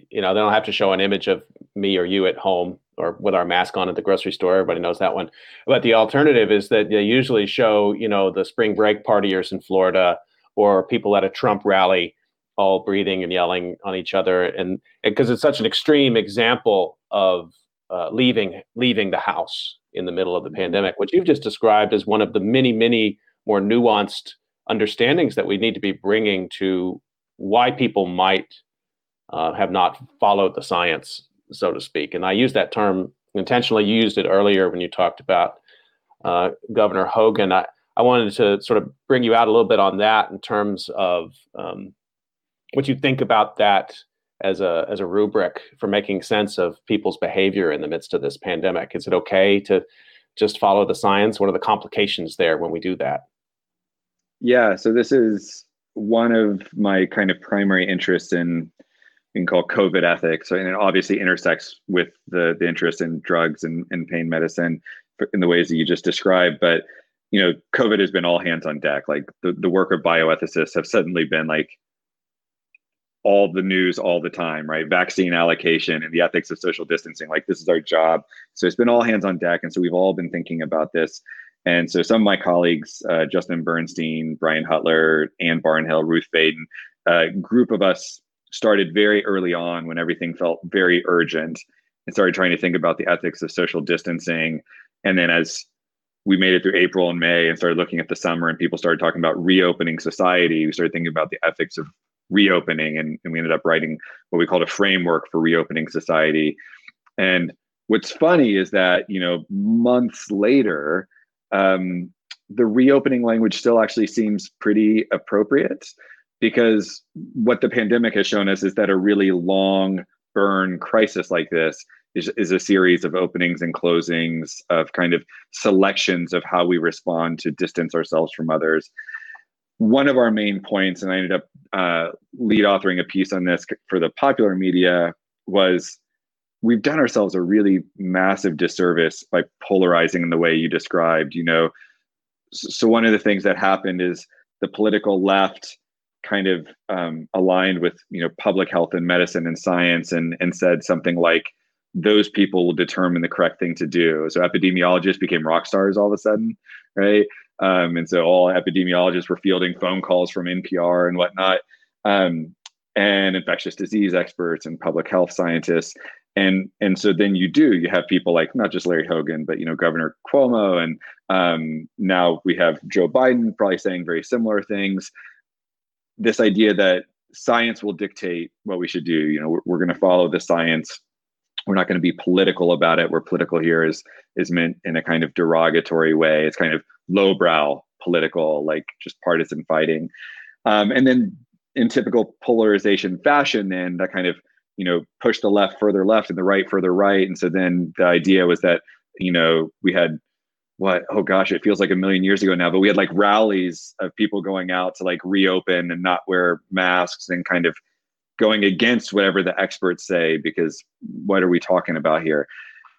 you know, they don't have to show an image of me or you at home or with our mask on at the grocery store. Everybody knows that one. But the alternative is that they usually show, you know, the spring break partiers in Florida or people at a Trump rally, all breathing and yelling on each other, and because it's such an extreme example of uh, leaving leaving the house in the middle of the pandemic, which you've just described as one of the many, many more nuanced understandings that we need to be bringing to why people might uh, have not followed the science, so to speak. And I use that term intentionally. You used it earlier when you talked about uh, Governor Hogan. I, I wanted to sort of bring you out a little bit on that in terms of um, what you think about that as a as a rubric for making sense of people's behavior in the midst of this pandemic. Is it okay to just follow the science? What are the complications there when we do that? Yeah, so this is one of my kind of primary interests in we can call COVID ethics, and it obviously intersects with the, the interest in drugs and, and pain medicine in the ways that you just described. But, you know, COVID has been all hands on deck. Like the, the work of bioethicists have suddenly been like all the news all the time, right? Vaccine allocation and the ethics of social distancing, like this is our job. So it's been all hands on deck. And so we've all been thinking about this. And so some of my colleagues, uh, Justin Bernstein, Brian Hutler, Ann Barnhill, Ruth Baden, a group of us started very early on when everything felt very urgent and started trying to think about the ethics of social distancing. And then as we made it through April and May and started looking at the summer and people started talking about reopening society, we started thinking about the ethics of reopening. And, and we ended up writing what we called a framework for reopening society. And what's funny is that, you know, months later, um, the reopening language still actually seems pretty appropriate. Because what the pandemic has shown us is that a really long burn crisis like this is, is a series of openings and closings, of kind of selections of how we respond to distance ourselves from others. One of our main points, and I ended up uh, lead authoring a piece on this for the popular media, was we've done ourselves a really massive disservice by polarizing in the way you described. You know, so one of the things that happened is the political left kind of um, aligned with, you know, public health and medicine and science and, and said something like, those people will determine the correct thing to do. So epidemiologists became rock stars all of a sudden, right? Um, and so all epidemiologists were fielding phone calls from N P R and whatnot, um, and infectious disease experts and public health scientists. And and so then you do, you have people like not just Larry Hogan, but, you know, Governor Cuomo. And um, now we have Joe Biden probably saying very similar things. This idea that science will dictate what we should do. You know, we're, we're going to follow the science. We're not going to be political about it. Where political here is is meant in a kind of derogatory way. It's kind of lowbrow political, like just partisan fighting. Um, and then in typical polarization fashion, then that kind of, you know, pushed the left further left and the right further right. And so then the idea was that, you know, we had What? Oh gosh, it feels like a million years ago now, but we had like rallies of people going out to like reopen and not wear masks and kind of going against whatever the experts say, because what are we talking about here?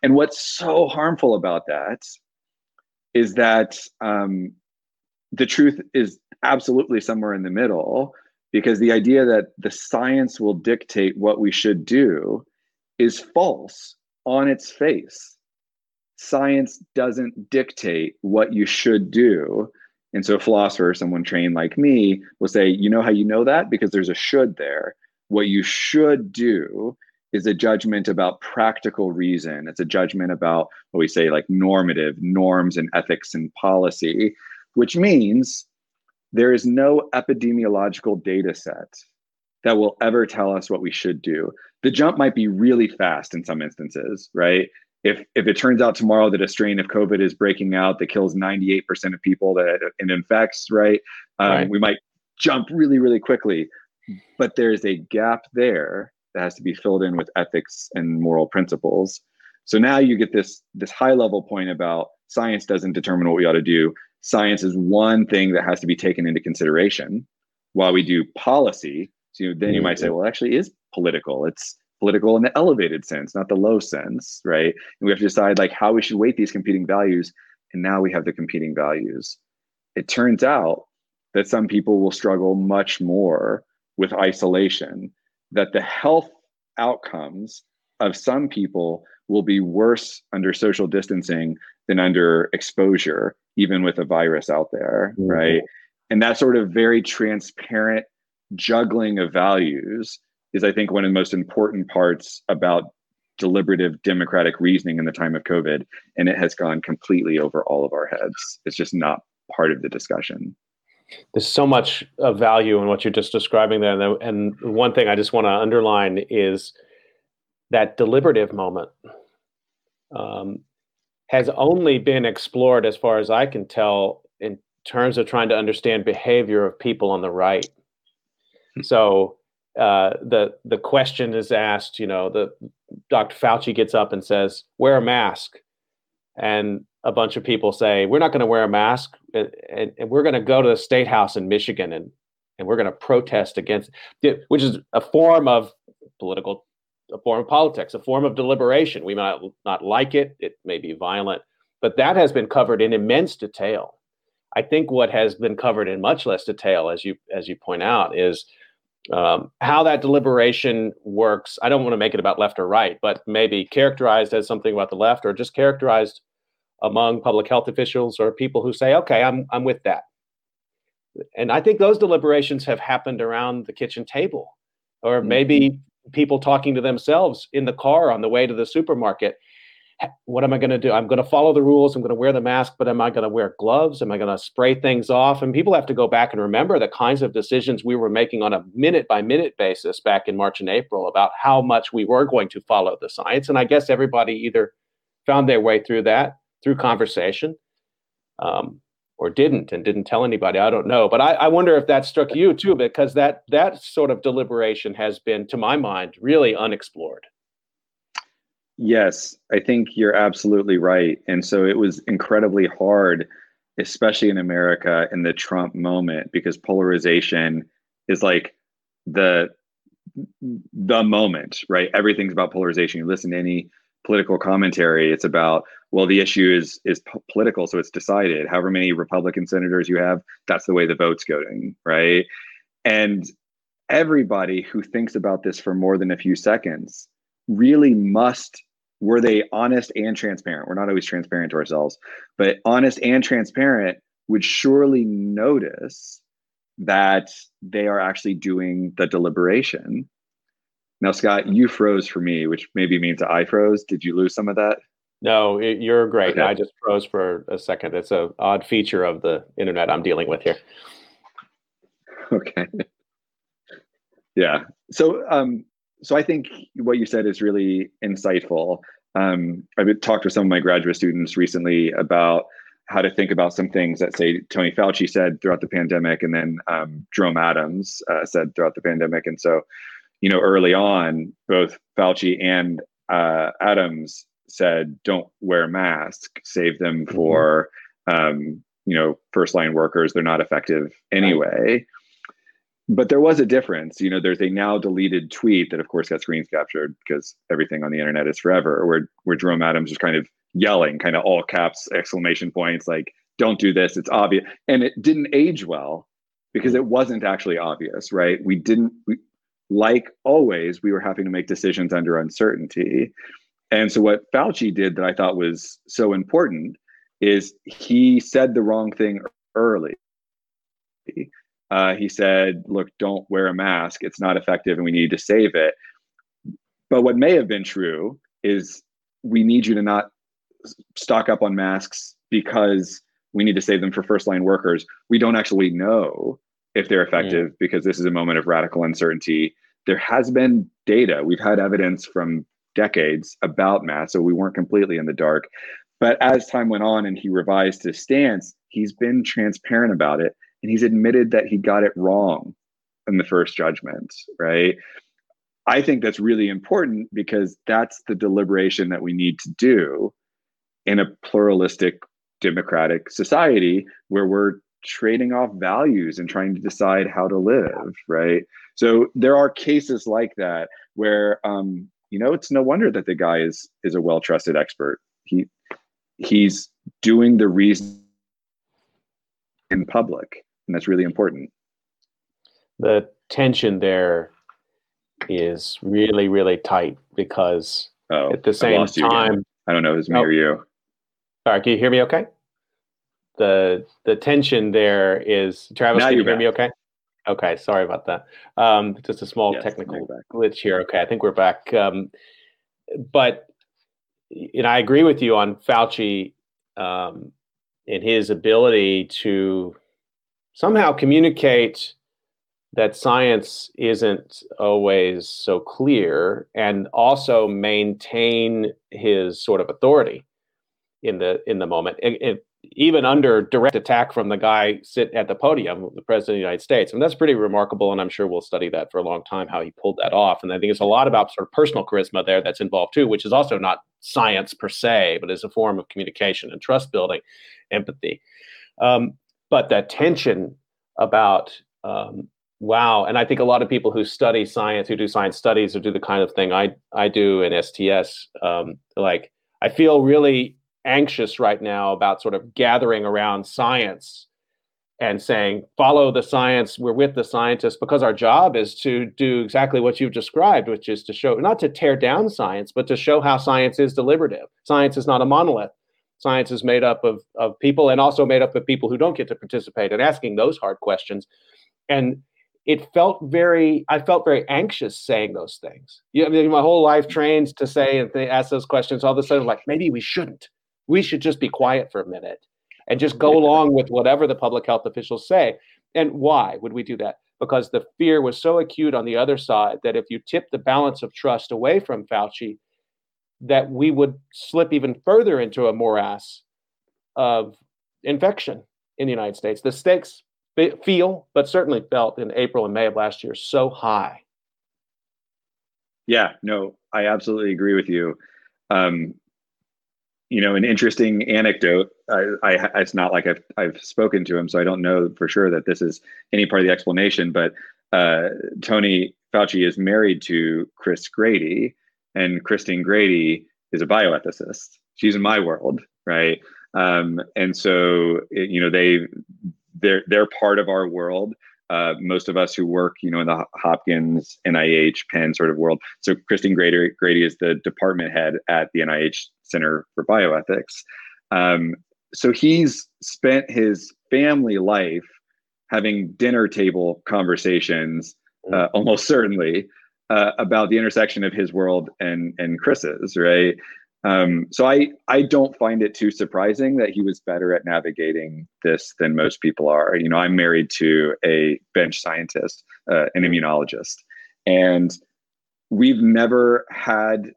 And what's so harmful about that is that um, the truth is absolutely somewhere in the middle, because the idea that the science will dictate what we should do is false on its face. Science doesn't dictate what you should do. And so a philosopher, someone trained like me, will say, you know how you know that? Because there's a should there. What you should do is a judgment about practical reason. It's a judgment about what we say like normative norms and ethics and policy, which means there is no epidemiological data set that will ever tell us what we should do. The jump might be really fast in some instances, right? If if it turns out tomorrow that a strain of COVID is breaking out that kills ninety-eight percent of people that it infects, right? Um, right? We might jump really, really quickly, but there's a gap there that has to be filled in with ethics and moral principles. So now you get this, this high level point about science doesn't determine what we ought to do. Science is one thing that has to be taken into consideration while we do policy. So you, then you might say, well, it actually is political. It's political in the elevated sense, not the low sense, right? And we have to decide like how we should weight these competing values. And now we have the competing values. It turns out that some people will struggle much more with isolation, that the health outcomes of some people will be worse under social distancing than under exposure, even with a virus out there, mm-hmm. right? And that sort of very transparent juggling of values is, I think, one of the most important parts about deliberative democratic reasoning in the time of COVID. And it has gone completely over all of our heads. It's just not part of the discussion. there's so much of value in what you're just describing there. And one thing I just want to underline is that deliberative moment um, has only been explored, as far as I can tell, in terms of trying to understand behavior of people on the right. So uh, the the question is asked, you know, the Doctor Fauci gets up and says, wear a mask. And a bunch of people say, we're not going to wear a mask, and, and we're going to go to the State House in Michigan, and, and we're going to protest against it, which is a form of political, a form of politics, a form of deliberation. We might not like it. It may be violent, but that has been covered in immense detail. I think what has been covered in much less detail, as you as you point out, is um, how that deliberation works. I don't want to make it about left or right, but maybe characterized as something about the left, or just characterized among public health officials or people who say, okay, I'm I'm with that. And I think those deliberations have happened around the kitchen table, or maybe people talking to themselves in the car on the way to the supermarket. What am I going to do? I'm going to follow the rules. I'm going to wear the mask, but am I going to wear gloves? Am I going to spray things off? And people have to go back and remember the kinds of decisions we were making on a minute by minute basis back in March and April about how much we were going to follow the science. And I guess everybody either found their way through that through conversation, um, or didn't, and didn't tell anybody. I don't know. But I, I wonder if that struck you too, because that that sort of deliberation has been, to my mind, really unexplored. Yes, I think you're absolutely right. And so it was incredibly hard, especially in America, in the Trump moment, because polarization is like the the moment, right? Everything's about polarization. You listen to any political commentary, it's about, well, the issue is is p- political, so it's decided. However many Republican senators you have, that's the way the vote's going, right? And everybody who thinks about this for more than a few seconds really must, were they honest and transparent? We're not always transparent to ourselves, but honest and transparent would surely notice that they are actually doing the deliberation. Now, Scott, you froze for me, which maybe means I froze. Did you lose some of that? No, it, you're great. Okay. I just froze for a second. It's an odd feature of the internet I'm dealing with here. Okay. Yeah. So, um, So I think what you said is really insightful. Um, I've talked with some of my graduate students recently about how to think about some things that, say, Tony Fauci said throughout the pandemic, and then um, Jerome Adams uh, said throughout the pandemic. And so, you know, early on, both Fauci and uh, Adams said, don't wear masks, save them for, um, you know, first line workers. They're not effective anyway. But there was a difference. You know, there's a now deleted tweet that, of course, got screen captured because everything on the internet is forever, where where Jerome Adams was kind of yelling, kind of all caps, exclamation points, like, don't do this, it's obvious. And it didn't age well because it wasn't actually obvious, right? We didn't, we, like always, we were having to make decisions under uncertainty. And so what Fauci did that I thought was so important is he said the wrong thing early. Uh, he said, look, don't wear a mask. It's not effective and we need to save it. But what may have been true is we need you to not stock up on masks because we need to save them for first line workers. We don't actually know if they're effective, yeah, because this is a moment of radical uncertainty. There has been data. We've had evidence from decades about masks, so we weren't completely in the dark. But as time went on and he revised his stance, he's been transparent about it. And he's admitted that he got it wrong in the first judgment, right? I think that's really important because that's the deliberation that we need to do in a pluralistic democratic society where we're trading off values and trying to decide how to live, right? So there are cases like that where, um, you know, it's no wonder that the guy is is a well-trusted expert. He he's doing the reason in public. And that's really important. The tension there is really, really tight because oh, at the same I time, I don't know if it's me oh, or you. Sorry, can you hear me okay? The the tension there is, Travis, now can you hear back. me okay? Okay, sorry about that. Um, just a small yes, technical glitch here. Okay, I think we're back. Um, but and I agree with you on Fauci um, in his ability to somehow communicate that science isn't always so clear, and also maintain his sort of authority in the in the moment, it, it, even under direct attack from the guy sit at the podium, the President of the United States. And that's pretty remarkable, and I'm sure we'll study that for a long time, how he pulled that off. And I think it's a lot about sort of personal charisma there that's involved too, which is also not science per se, but is a form of communication and trust building, empathy. Um, but that tension about... Um, Wow. And I think a lot of people who study science, who do science studies, or do the kind of thing I, I do in S T S, um, like, I feel really anxious right now about sort of gathering around science and saying, follow the science, we're with the scientists, because our job is to do exactly what you've described, which is to show, not to tear down science, but to show how science is deliberative. Science is not a monolith. Science is made up of, of people, and also made up of people who don't get to participate, and asking those hard questions. And It felt very, I felt very anxious saying those things. You, I mean, my whole life trained to say and th- ask those questions. All of a sudden, like, maybe we shouldn't. We should just be quiet for a minute and just go along with whatever the public health officials say. And why would we do that? Because the fear was so acute on the other side that if you tip the balance of trust away from Fauci, that we would slip even further into a morass of infection in the United States. The stakes feel, but certainly felt in April and May of last year, so high. Yeah, no, I absolutely agree with you. Um, you know, an interesting anecdote, I, I, it's not like I've, I've spoken to him, so I don't know for sure that this is any part of the explanation, but uh, Tony Fauci is married to Chris Grady, and Christine Grady is a bioethicist. She's in my world, right? Um, and so, you know, they... They're they're part of our world. Uh, most of us who work, you know, in the Hopkins, N I H, Penn sort of world. So Christine Grady, Grady is the department head at the N I H Center for Bioethics. Um, so he's spent his family life having dinner table conversations, uh, almost certainly, uh, about the intersection of his world and and Chris's, right? Um, so I, I don't find it too surprising that he was better at navigating this than most people are. You know, I'm married to a bench scientist, uh, an immunologist, and we've never had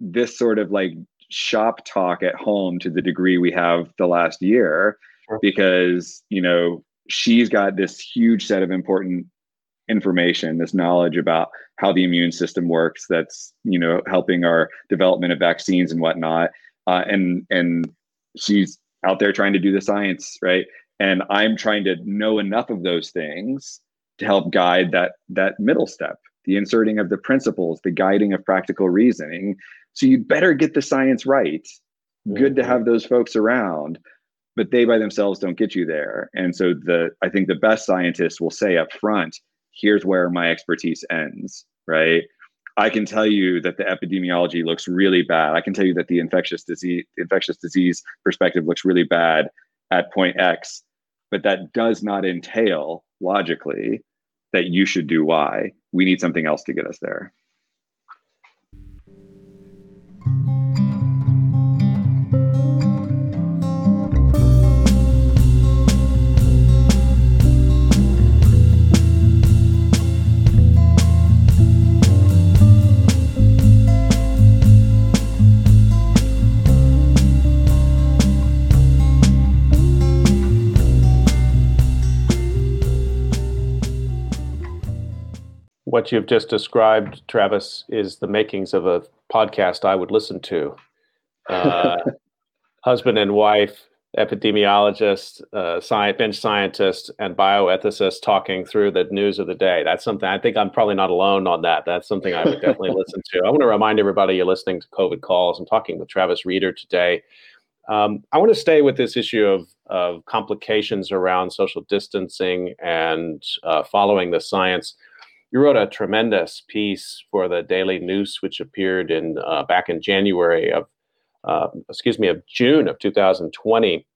this sort of like shop talk at home to the degree we have the last year, because, you know, she's got this huge set of important information, this knowledge about how the immune system works, that's, you know, helping our development of vaccines and whatnot. Uh, and and she's out there trying to do the science, right? And I'm trying to know enough of those things to help guide that that middle step, the inserting of the principles, the guiding of practical reasoning. So you better get the science right. Mm-hmm. Good to have those folks around, but they by themselves don't get you there. And so the I think the best scientists will say up front, here's where my expertise ends, right? I can tell you that the epidemiology looks really bad. I can tell you that the infectious disease infectious disease perspective looks really bad at point X, but that does not entail logically that you should do Y. We need something else to get us there. What you've just described, Travis, is the makings of a podcast I would listen to. Uh, husband and wife, epidemiologist, uh, science, bench scientist, and bioethicist talking through the news of the day. That's something, I think I'm probably not alone on that. That's something I would definitely listen to. I want to remind everybody you're listening to COVID Calls and talking with Travis Reeder today. Um, I want to stay with this issue of, of complications around social distancing and uh, following the science. You wrote a tremendous piece for the Daily News, which appeared in uh, back in January of, uh, excuse me, of June of two thousand twenty.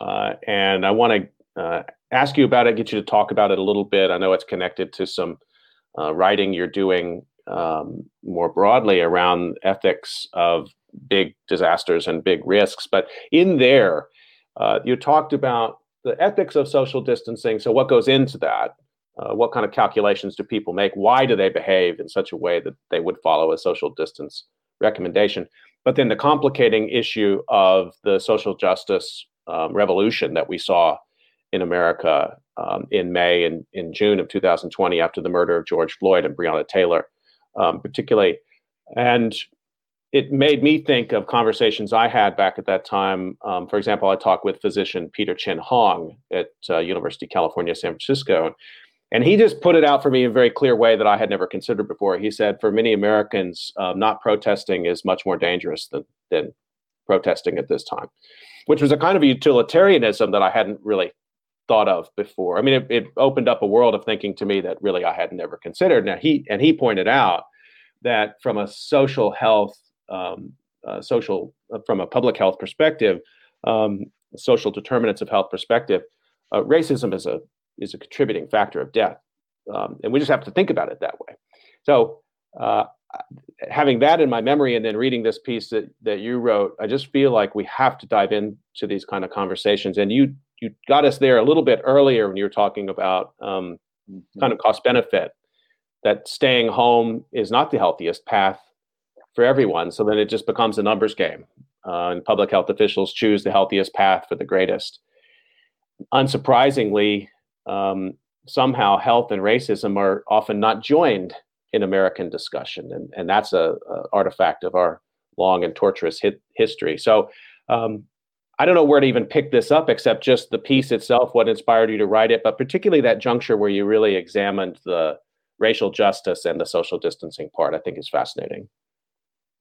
Uh, and I want to uh, ask you about it, get you to talk about it a little bit. I know it's connected to some uh, writing you're doing um, more broadly around ethics of big disasters and big risks. But in there, uh, you talked about the ethics of social distancing. So what goes into that? Uh, what kind of calculations do people make? Why do they behave in such a way that they would follow a social distance recommendation? But then the complicating issue of the social justice um, revolution that we saw in America um, in May and in June of two thousand twenty after the murder of George Floyd and Breonna Taylor, um, particularly. And it made me think of conversations I had back at that time. Um, for example, I talked with physician Peter Chin Hong at uh, University of California, San Francisco. And he just put it out for me in a very clear way that I had never considered before. He said, for many Americans, uh, not protesting is much more dangerous than, than protesting at this time, which was a kind of a utilitarianism that I hadn't really thought of before. I mean, it, it opened up a world of thinking to me that really I had never considered. Now, he and he pointed out that from a social health, um, uh, social, uh, from a public health perspective, um, social determinants of health perspective, uh, racism is a is a contributing factor of death. Um, and we just have to think about it that way. So uh, having that in my memory and then reading this piece that, that you wrote, I just feel like we have to dive into these kind of conversations. And you you got us there a little bit earlier when you were talking about um, mm-hmm. kind of cost benefit, that staying home is not the healthiest path for everyone. So then it just becomes a numbers game. Uh, and public health officials choose the healthiest path for the greatest. Unsurprisingly, Um, somehow health and racism are often not joined in American discussion. And, and that's a, a artifact of our long and torturous hit history. So um, I don't know where to even pick this up, except just the piece itself, what inspired you to write it, but particularly that juncture where you really examined the racial justice and the social distancing part, I think is fascinating.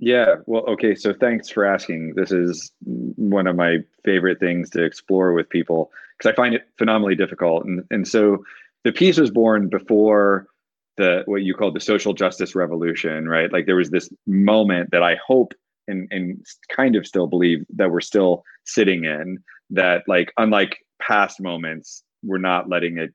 Yeah, well, okay. So thanks for asking. This is one of my favorite things to explore with people because I find it phenomenally difficult. And and so the piece was born before the what you call the social justice revolution, right? Like there was this moment that I hope and and kind of still believe that we're still sitting in, that like unlike past moments, we're not letting it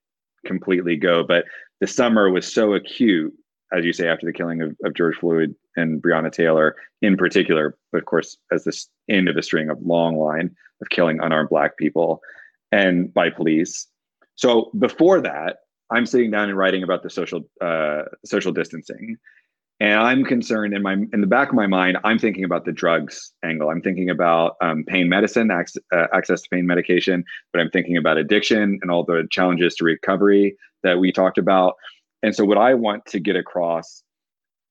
completely go. But the summer was so acute, as you say, after the killing of, of George Floyd and Breonna Taylor in particular, but of course, as this end of a string of long line of killing unarmed Black people and by police. So before that, I'm sitting down and writing about the social uh, social distancing. And I'm concerned in my in the back of my mind, I'm thinking about the drugs angle. I'm thinking about um, pain medicine, ac- uh, access to pain medication, but I'm thinking about addiction and all the challenges to recovery that we talked about. And so what I want to get across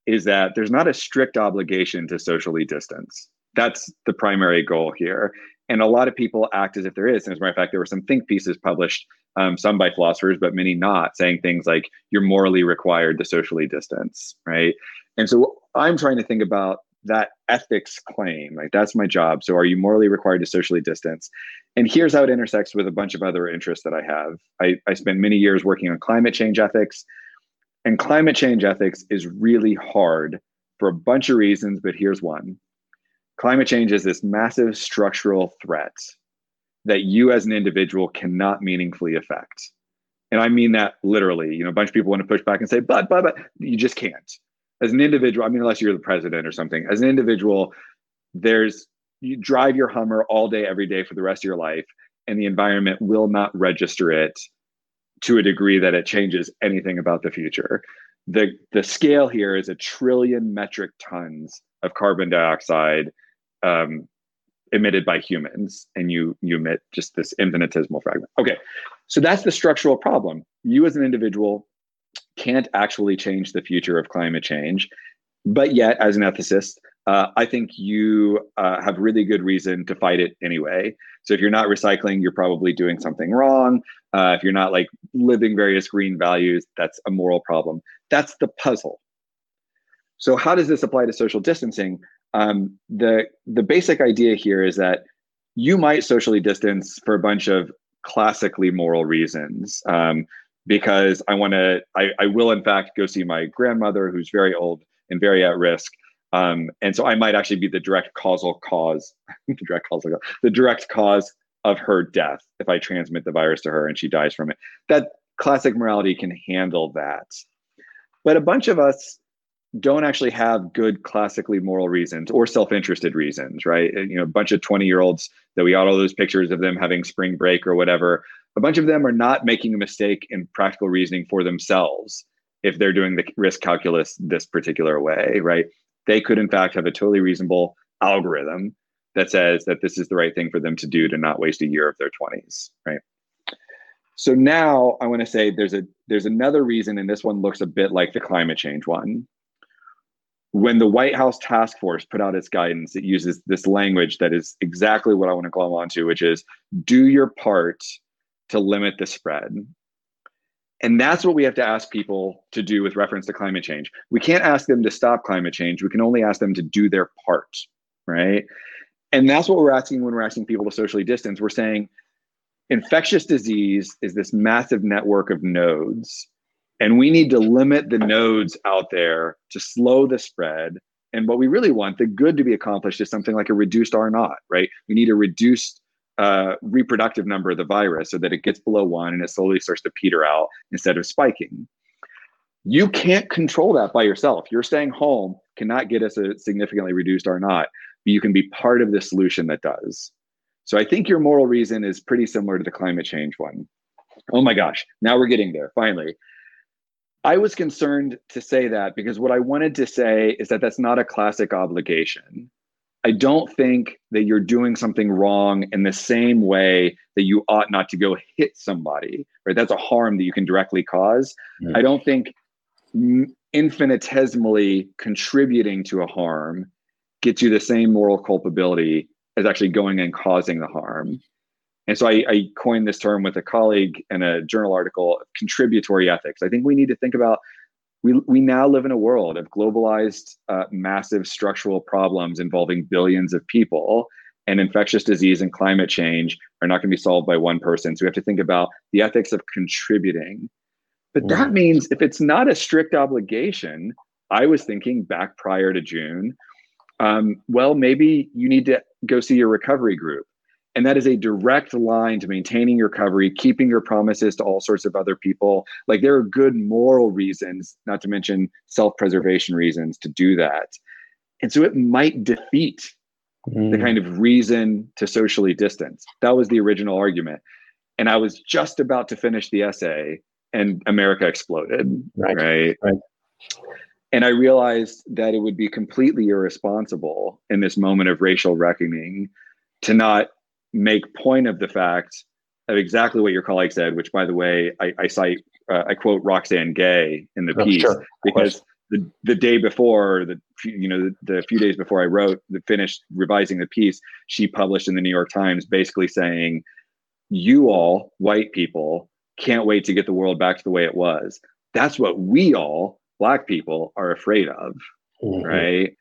is that there's not a strict obligation to socially distance. That's the primary goal here. And a lot of people act as if there is. And as a matter of fact, there were some think pieces published, um, some by philosophers, but many not, saying things like, you're morally required to socially distance, right? And so I'm trying to think about that ethics claim, like that's my job. So are you morally required to socially distance? And here's how it intersects with a bunch of other interests that I have. I, I spent many years working on climate change ethics. And climate change ethics is really hard for a bunch of reasons, but here's one. Climate change is this massive structural threat that you as an individual cannot meaningfully affect. And I mean that literally. You know, a bunch of people want to push back and say, but, but, but, you just can't. As an individual, I mean, unless you're the president or something, as an individual, there's, you drive your Hummer all day, every day for the rest of your life, and the environment will not register it to a degree that it changes anything about the future. The the scale here is a trillion metric tons of carbon dioxide um, emitted by humans, and you, you emit just this infinitesimal fragment. Okay, so that's the structural problem. You as an individual can't actually change the future of climate change, but yet as an ethicist, Uh, I think you uh, have really good reason to fight it anyway. So if you're not recycling, you're probably doing something wrong. Uh, if you're not like living various green values, that's a moral problem. That's the puzzle. So how does this apply to social distancing? Um, the the basic idea here is that you might socially distance for a bunch of classically moral reasons, um, because I want to, I, I will in fact go see my grandmother who's very old and very at risk. Um, and so I might actually be the direct causal cause, the direct causal cause, the direct cause of her death if I transmit the virus to her and she dies from it. That classic morality can handle that. But a bunch of us don't actually have good classically moral reasons or self-interested reasons, right? You know, a bunch of twenty-year-olds that we got all those pictures of them having spring break or whatever. a bunch of them are not making a mistake in practical reasoning for themselves if they're doing the risk calculus this particular way, right? They could, in fact, have a totally reasonable algorithm that says that this is the right thing for them to do to not waste a year of their twenties, right? So now I want to say there's a there's another reason, and this one looks a bit like the climate change one. When the White House task force put out its guidance, it uses this language that is exactly what I want to glom onto, which is do your part to limit the spread. And that's what we have to ask people to do with reference to climate change. We can't ask them to stop climate change. We can only ask them to do their part, right? And that's what we're asking when we're asking people to socially distance. We're saying infectious disease is this massive network of nodes, and we need to limit the nodes out there to slow the spread. And what we really want, the good to be accomplished, is something like a reduced R naught, right? We need a reduced uh, reproductive number of the virus so that it gets below one and it slowly starts to peter out instead of spiking. You can't control that by yourself. Your staying home cannot get us a significantly reduced R naught, but you can be part of the solution that does. So I think your moral reason is pretty similar to the climate change one. Oh my gosh, now we're getting there, finally. I was concerned to say that because what I wanted to say is that that's not a classic obligation. I don't think that you're doing something wrong in the same way that you ought not to go hit somebody, right? That's a harm that you can directly cause. Mm-hmm. I don't think infinitesimally contributing to a harm gets you the same moral culpability as actually going and causing the harm. And so I, I coined this term with a colleague in a journal article, contributory ethics. I think we need to think about, we we now live in a world of globalized, uh, massive structural problems involving billions of people, and infectious disease and climate change are not gonna be solved by one person. So we have to think about the ethics of contributing. But that means if it's not a strict obligation, I was thinking back prior to June, um, well, maybe you need to go see your recovery group. And that is a direct line to maintaining your recovery, keeping your promises to all sorts of other people. Like, there are good moral reasons, not to mention self-preservation reasons, to do that. And so it might defeat mm. the kind of reason to socially distance. That was the original argument. And I was just about to finish the essay and America exploded, right? right? right. And I realized that it would be completely irresponsible in this moment of racial reckoning to not make point of the fact of exactly what your colleague said, which, by the way, I, I cite, uh, I quote Roxane Gay in the oh, piece, sure. because the, the day before, the you know, the, the few days before I wrote, the finished revising the piece, she published in the New York Times, basically saying, you all, white people, can't wait to get the world back to the way it was. That's what we all, Black people, are afraid of, mm-hmm. right?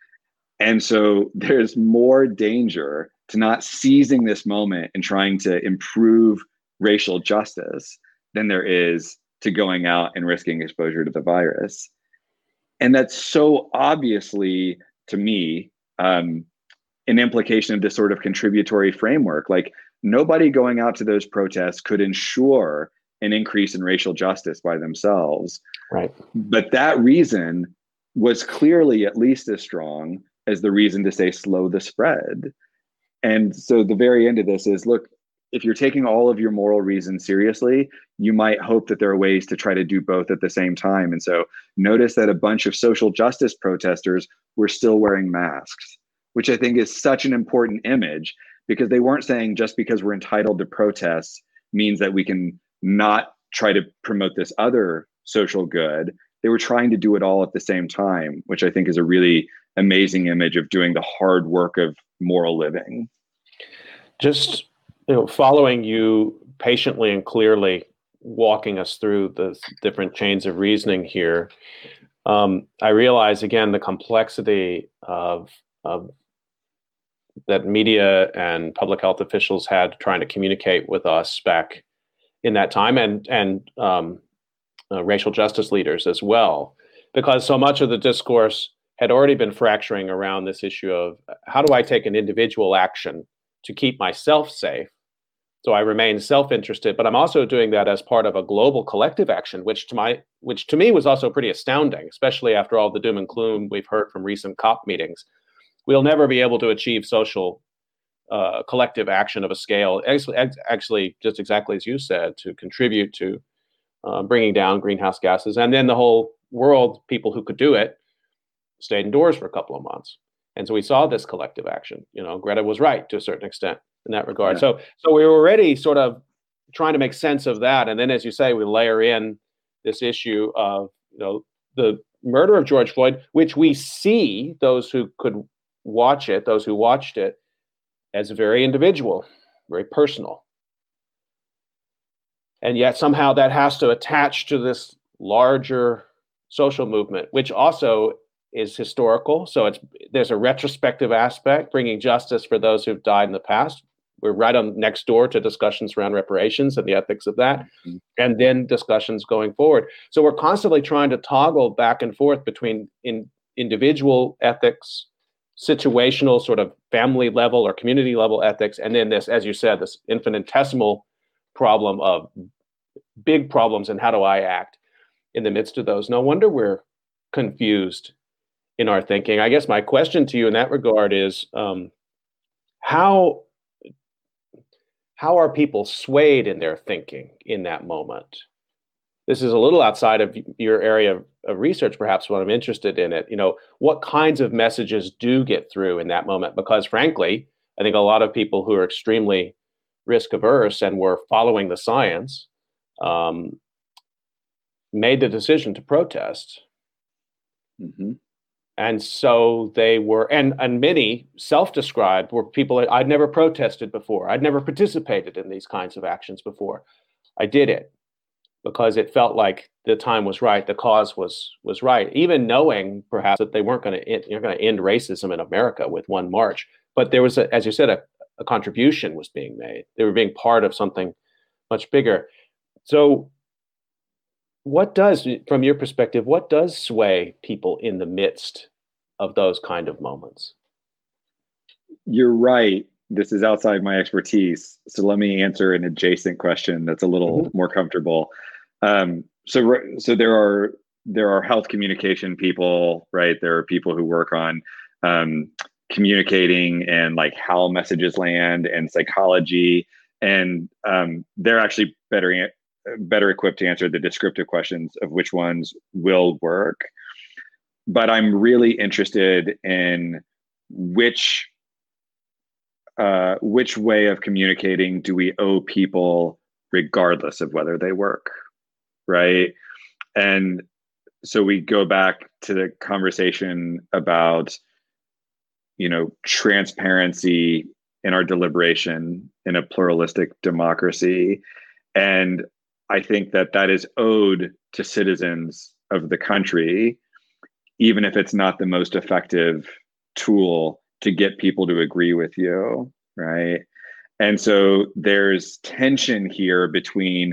And so there's more danger to not seizing this moment and trying to improve racial justice than there is to going out and risking exposure to the virus. And that's so obviously, to me, um, an implication of this sort of contributory framework. Like, nobody going out to those protests could ensure an increase in racial justice by themselves. Right. But that reason was clearly at least as strong as the reason to say slow the spread. And so the very end of this is, look, if you're taking all of your moral reasons seriously, you might hope that there are ways to try to do both at the same time. And so notice that a bunch of social justice protesters were still wearing masks, which I think is such an important image, because they weren't saying just because we're entitled to protest means that we can not try to promote this other social good. They were trying to do it all at the same time, which I think is a really amazing image of doing the hard work of moral living. Just, you know, following you patiently and clearly, walking us through the different chains of reasoning here, um, I realize again the complexity of, of that media and public health officials had trying to communicate with us back in that time, and and um, uh, racial justice leaders as well, because so much of the discourse had already been fracturing around this issue of how do I take an individual action to keep myself safe? So I remain self-interested, but I'm also doing that as part of a global collective action, which to my, which to me was also pretty astounding, especially after all the doom and gloom we've heard from recent COP meetings. We'll never be able to achieve social uh, collective action of a scale, actually, just exactly as you said, to contribute to uh, bringing down greenhouse gases. And then the whole world, people who could do it, stayed indoors for a couple of months. And so we saw this collective action. You know, Greta was right to a certain extent in that regard. Yeah. So, so we were already sort of trying to make sense of that. And then, as you say, we layer in this issue of, you know, the murder of George Floyd, which we see those who could watch it, those who watched it, as very individual, very personal. And yet somehow that has to attach to this larger social movement, which also is historical. So it's there's a retrospective aspect, bringing justice for those who've died in the past. We're right on next door to discussions around reparations and the ethics of that, mm-hmm. and then discussions going forward. So we're constantly trying to toggle back and forth between in individual ethics, situational sort of family level or community level ethics, and then this, as you said, this infinitesimal problem of big problems and how do I act in the midst of those. No wonder we're confused in our thinking. I guess my question to you in that regard is, um, how... How are people swayed in their thinking in that moment? This is a little outside of your area of research, perhaps, when I'm interested in it. You know, what kinds of messages do get through in that moment? Because frankly, I think a lot of people who are extremely risk averse and were following the science um, made the decision to protest. Mm-hmm. And so they were, and, and many self-described were people, I'd never protested before. I'd never participated in these kinds of actions before. I did it because it felt like the time was right. The cause was was right, even knowing perhaps that they weren't going to you're going to end racism in America with one march. But there was, a, as you said, a, a contribution was being made. They were being part of something much bigger. So what does, from your perspective, what does sway people in the midst of those kind of moments? You're right. This is outside my expertise. So let me answer an adjacent question that's a little mm-hmm. more comfortable. Um, so, so there are there are health communication people, right? There are people who work on um, communicating and like how messages land and psychology, and um, they're actually better an- better equipped to answer the descriptive questions of which ones will work. But I'm really interested in which uh, which way of communicating do we owe people regardless of whether they work, right? And so we go back to the conversation about, you know, transparency in our deliberation in a pluralistic democracy. And I think that that is owed to citizens of the country, even if it's not the most effective tool to get people to agree with you, right? And so there's tension here between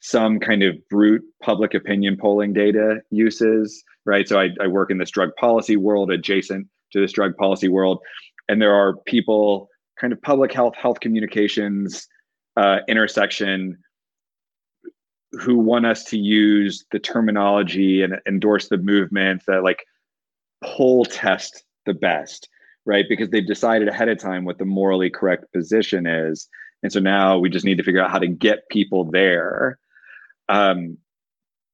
some kind of brute public opinion polling data uses, right? So I, I work in this drug policy world, adjacent to this drug policy world, and there are people, kind of public health, health communications uh, intersection, who want us to use the terminology and endorse the movement that like poll test the best, right? Because they've decided ahead of time what the morally correct position is. And so now we just need to figure out how to get people there. Um,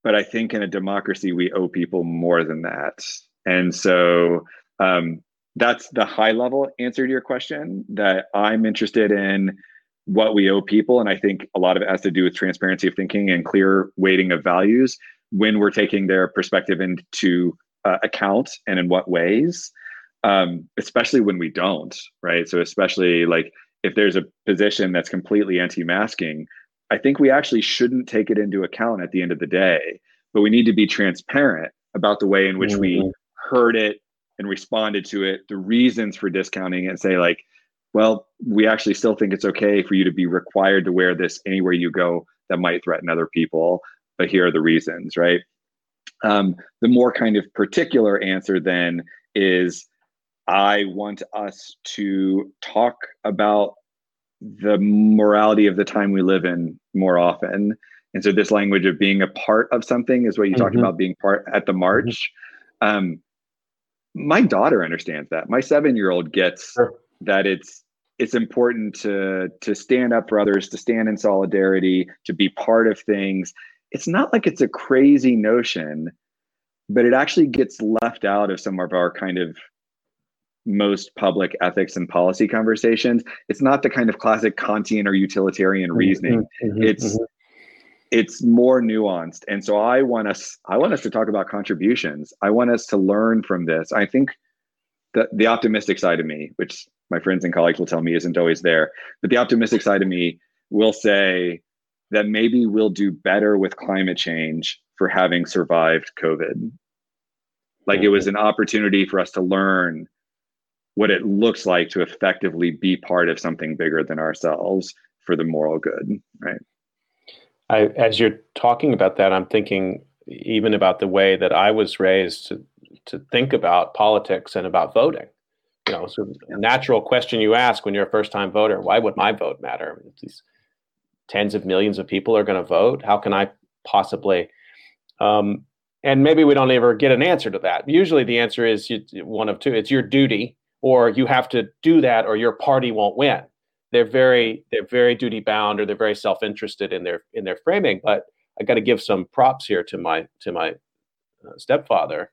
but I think in a democracy, we owe people more than that. And so um, that's the high level answer to your question that I'm interested in. What we owe people, and I think a lot of it has to do with transparency of thinking and clear weighting of values when we're taking their perspective into uh, account and in what ways, um, especially when we don't, right? So especially like if there's a position that's completely anti-masking, I think we actually shouldn't take it into account at the end of the day, but we need to be transparent about the way in which mm-hmm. we heard it and responded to it, the reasons for discounting it, and say like, well, we actually still think it's okay for you to be required to wear this anywhere you go that might threaten other people, but here are the reasons, right? Um, the more kind of particular answer then is, I want us to talk about the morality of the time we live in more often. And so this language of being a part of something is what you mm-hmm. talked about, being part at the march. Mm-hmm. Um, my daughter understands that. My seven-year-old gets sure. that it's it's important to to stand up for others, to stand in solidarity, to be part of things. It's not like it's a crazy notion, but it actually gets left out of some of our kind of most public ethics and policy conversations. It's not the kind of classic Kantian or utilitarian reasoning. Mm-hmm, it's mm-hmm. it's more nuanced. And so I want us I want us to talk about contributions. I want us to learn from this. I think the the optimistic side of me, which my friends and colleagues will tell me isn't always there, but the optimistic side of me will say that maybe we'll do better with climate change for having survived COVID. Like mm-hmm. it was an opportunity for us to learn what it looks like to effectively be part of something bigger than ourselves for the moral good, right? I, as you're talking about that, I'm thinking even about the way that I was raised to, to think about politics and about voting. You know, so a natural question you ask when you're a first-time voter, why would my vote matter? These tens of millions of people are going to vote. How can I possibly... Um, and maybe we don't ever get an answer to that. Usually the answer is you, one of two. It's your duty, or you have to do that, or your party won't win. They're very, they're very duty bound, or they're very self-interested in their in their framing. But I got to give some props here to my to my stepfather,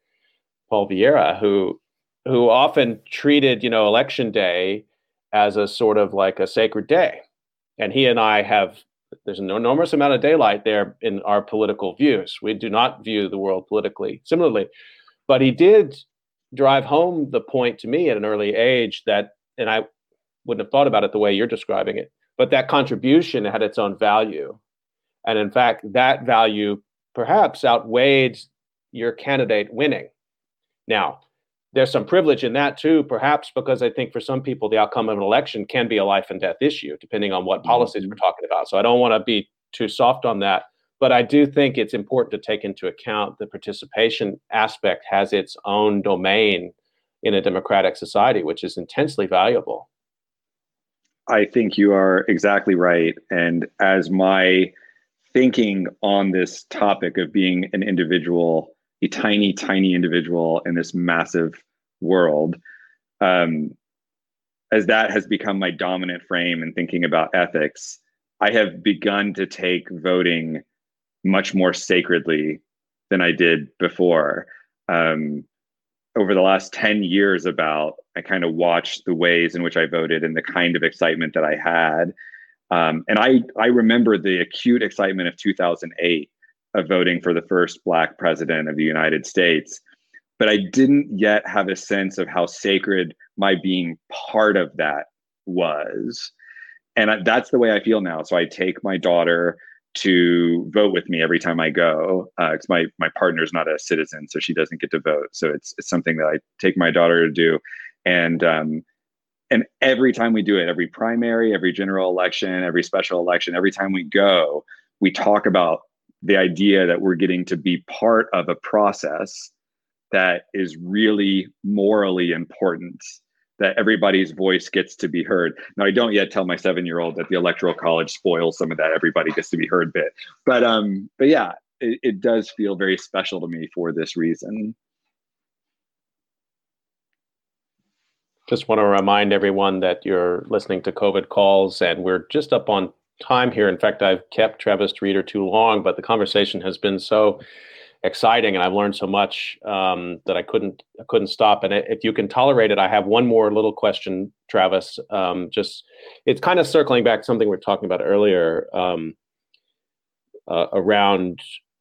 Paul Vieira, who who often treated you know election day as a sort of like a sacred day. And he and I have there's an enormous amount of daylight there in our political views. We do not view the world politically similarly, but he did drive home the point to me at an early age that, and I wouldn't have thought about it the way you're describing it, but that contribution had its own value. And in fact, that value perhaps outweighed your candidate winning. Now, there's some privilege in that too, perhaps because I think for some people, the outcome of an election can be a life and death issue, depending on what policies we're talking about. So I don't want to be too soft on that. But I do think it's important to take into account the participation aspect has its own domain in a democratic society, which is intensely valuable. I think you are exactly right. And as my thinking on this topic of being an individual, a tiny, tiny individual in this massive world, um, as that has become my dominant frame in thinking about ethics, I have begun to take voting much more sacredly than I did before. Um, over the last ten years about, I kind of watched the ways in which I voted and the kind of excitement that I had. Um, and I, I remember the acute excitement of two thousand eight of voting for the first Black president of the United States, but I didn't yet have a sense of how sacred my being part of that was. And I, that's the way I feel now. So I take my daughter to vote with me every time I go. Uh, cause my my partner's not a citizen, so she doesn't get to vote. So it's it's something that I take my daughter to do, and um, and every time we do it, every primary, every general election, every special election, every time we go, we talk about the idea that we're getting to be part of a process that is really morally important, that everybody's voice gets to be heard. Now, I don't yet tell my seven-year-old that the Electoral College spoils some of that everybody gets to be heard bit. But um, but yeah, it, it does feel very special to me for this reason. Just want to remind everyone that you're listening to COVID Calls, and we're just up on time here. In fact, I've kept Travis Reeder too long, but the conversation has been so exciting, and I've learned so much um, that I couldn't I couldn't stop. And if you can tolerate it, I have one more little question, Travis. Um, just it's kind of circling back to something we were talking about earlier um, uh, around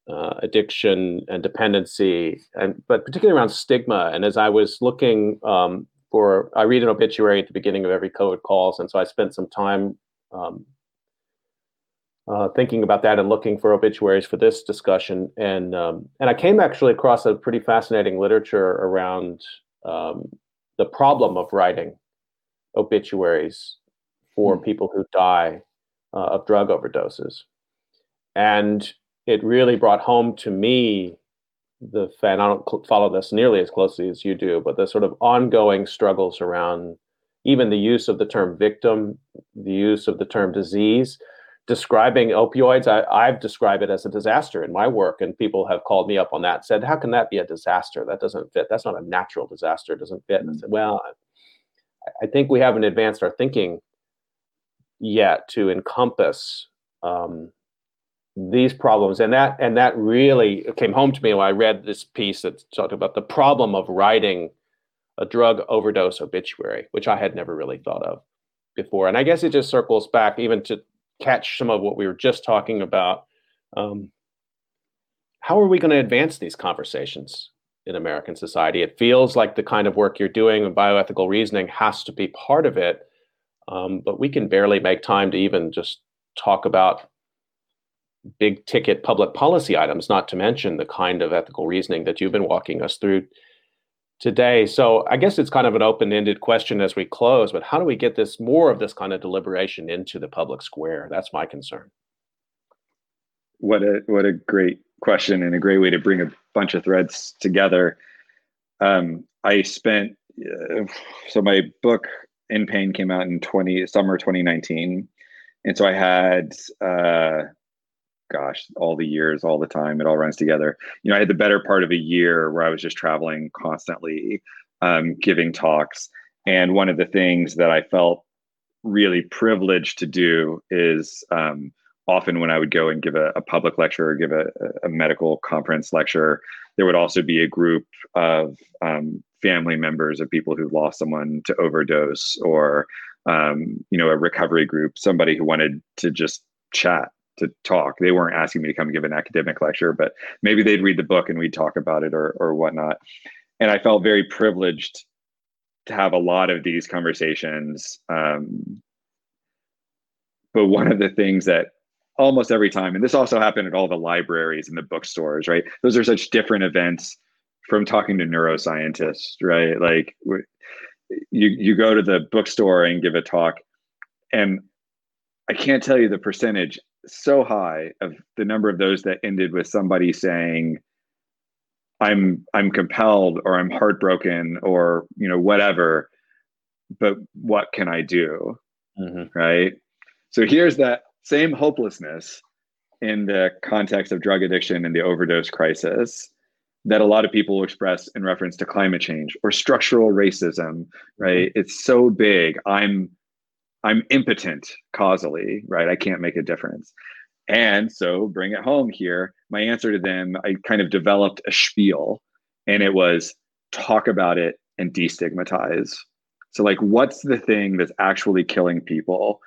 uh, addiction and dependency, and but particularly around stigma. And as I was looking um, for, I read an obituary at the beginning of every COVID Calls, and so I spent some time Um, Uh, thinking about that and looking for obituaries for this discussion. And um, and I came actually across a pretty fascinating literature around um, the problem of writing obituaries for mm. people who die uh, of drug overdoses. And it really brought home to me the, and I don't cl- follow this nearly as closely as you do, but the sort of ongoing struggles around even the use of the term victim, the use of the term disease, describing opioids. I, I've described it as a disaster in my work, and people have called me up on that, said, how can that be a disaster? That doesn't fit. That's not a natural disaster. It doesn't fit. And I said, well, I think we haven't advanced our thinking yet to encompass um, these problems. And that and that really came home to me when I read this piece that talked about the problem of writing a drug overdose obituary, which I had never really thought of before. And I guess it just circles back even to catch some of what we were just talking about. Um, how are we going to advance these conversations in American society? It feels like the kind of work you're doing and bioethical reasoning has to be part of it, um, but we can barely make time to even just talk about big ticket public policy items, not to mention the kind of ethical reasoning that you've been walking us through today. So I guess it's kind of an open-ended question as we close, but how do we get this more of this kind of deliberation into the public square? That's my concern. What a what a great question and a great way to bring a bunch of threads together. Um, I spent, uh, so my book In Pain came out in twenty summer twenty nineteen. And so I had, uh, gosh, all the years, all the time, it all runs together. You know, I had the better part of a year where I was just traveling constantly, um, giving talks. And one of the things that I felt really privileged to do is, um, often when I would go and give a, a public lecture or give a, a medical conference lecture, there would also be a group of um, family members of people who've lost someone to overdose, or, um, you know, a recovery group, somebody who wanted to just chat, to talk. They weren't asking me to come give an academic lecture, but maybe they'd read the book and we'd talk about it or or whatnot. And I felt very privileged to have a lot of these conversations. Um, but one of the things that almost every time, and this also happened at all the libraries and the bookstores, right? Those are such different events from talking to neuroscientists, right? Like you you go to the bookstore and give a talk, and I can't tell you the percentage so high of the number of those that ended with somebody saying, I'm I'm compelled, or I'm heartbroken, or, you know, whatever, but what can I do, mm-hmm. right? So here's that same hopelessness in the context of drug addiction and the overdose crisis that a lot of people express in reference to climate change or structural racism, right? Mm-hmm. It's so big. I'm I'm impotent causally, right? I can't make a difference. And so bring it home here. My answer to them, I kind of developed a spiel, and it was talk about it and destigmatize. So like, what's the thing that's actually killing people?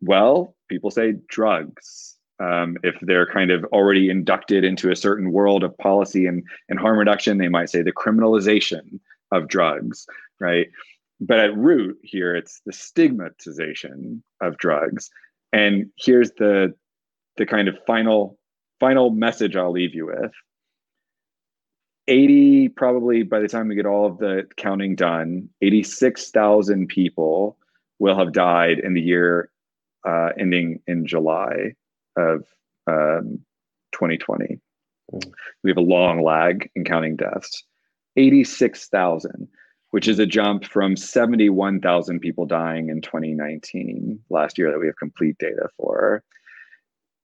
Well, people say drugs. Um, if they're kind of already inducted into a certain world of policy and, and harm reduction, they might say the criminalization of drugs, right? But at root here, it's the stigmatization of drugs. And here's the the kind of final final message I'll leave you with. eighty, probably by the time we get all of the counting done, eighty-six thousand people will have died in the year Uh, ending in July of um, twenty twenty. Mm. We have a long lag in counting deaths. eighty-six thousand, which is a jump from seventy-one thousand people dying in twenty nineteen, last year, that we have complete data for.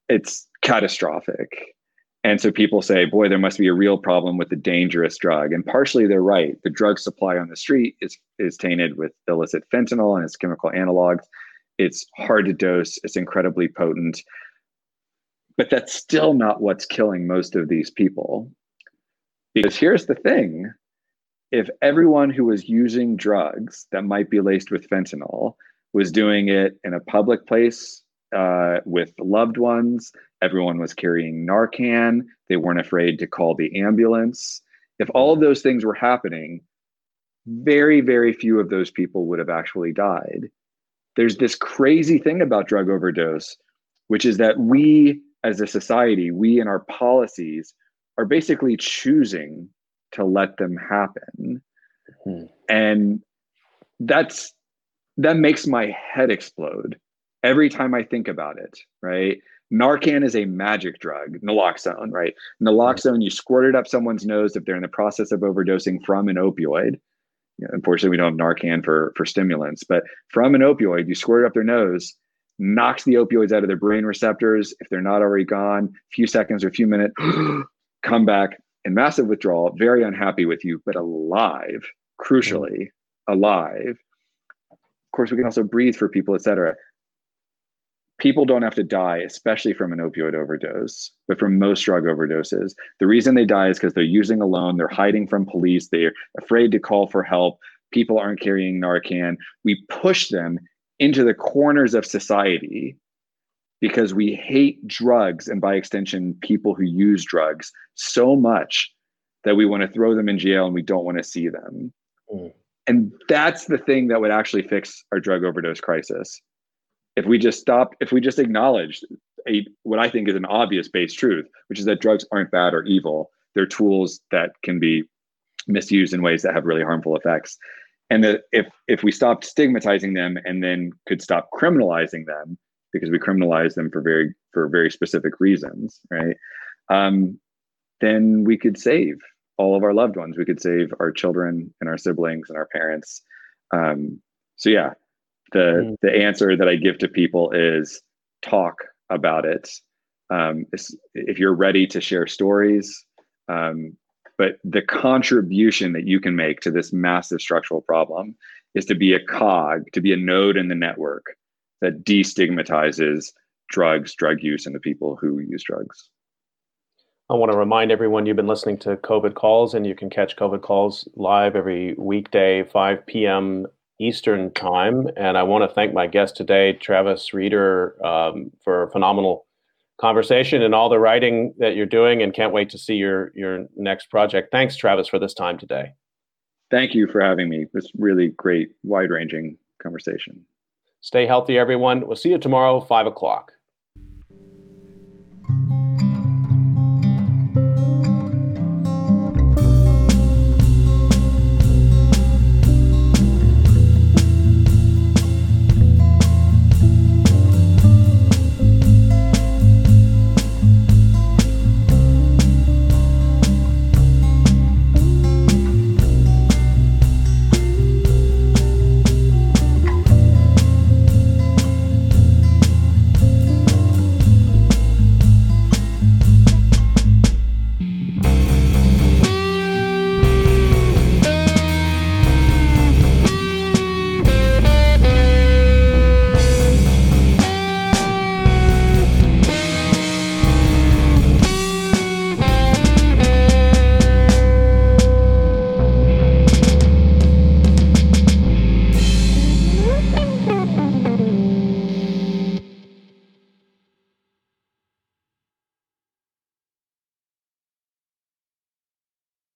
It's catastrophic. And so people say, boy, there must be a real problem with the dangerous drug. And partially they're right. The drug supply on the street is, is tainted with illicit fentanyl and its chemical analogs. It's hard to dose, it's incredibly potent, but that's still not what's killing most of these people. Because here's the thing, if everyone who was using drugs that might be laced with fentanyl was doing it in a public place uh, with loved ones, everyone was carrying Narcan, they weren't afraid to call the ambulance. If all of those things were happening, very, very few of those people would have actually died. There's this crazy thing about drug overdose, which is that we as a society, we in our policies are basically choosing to let them happen. Mm-hmm. And that's that makes my head explode every time I think about it, right? Narcan is a magic drug, naloxone, right? Naloxone, you squirt it up someone's nose if they're in the process of overdosing from an opioid. Unfortunately, we don't have Narcan for, for stimulants, but from an opioid, you squirt it up their nose, knocks the opioids out of their brain receptors. If they're not already gone, a few seconds or a few minutes, come back in massive withdrawal, very unhappy with you, but alive, crucially alive. Of course, we can also breathe for people, et cetera. people don't have to die, especially from an opioid overdose, but from most drug overdoses. The reason they die is because they're using alone, they're hiding from police, they're afraid to call for help, people aren't carrying Narcan. We push them into the corners of society because we hate drugs, and by extension, people who use drugs, so much that we want to throw them in jail and we don't want to see them. Mm. And that's the thing that would actually fix our drug overdose crisis. If we just stopped, if we just acknowledged a, what I think is an obvious base truth, which is that drugs aren't bad or evil. They're tools that can be misused in ways that have really harmful effects. And that if if we stopped stigmatizing them and then could stop criminalizing them, because we criminalize them for very for very specific reasons, right? Um, then we could save all of our loved ones. We could save our children and our siblings and our parents. Um, so yeah, the the answer that I give to people is talk about it. Um, if you're ready to share stories, um, but the contribution that you can make to this massive structural problem is to be a cog, to be a node in the network that destigmatizes drugs, drug use, and the people who use drugs. I want to remind everyone you've been listening to COVID Calls, and you can catch COVID Calls live every weekday, five p.m. Eastern time. And I want to thank my guest today, Travis Reeder, um, for a phenomenal conversation and all the writing that you're doing, and can't wait to see your, your next project. Thanks, Travis, for this time today. Thank you for having me. It was really great, wide-ranging conversation. Stay healthy, everyone. We'll see you tomorrow, five o'clock.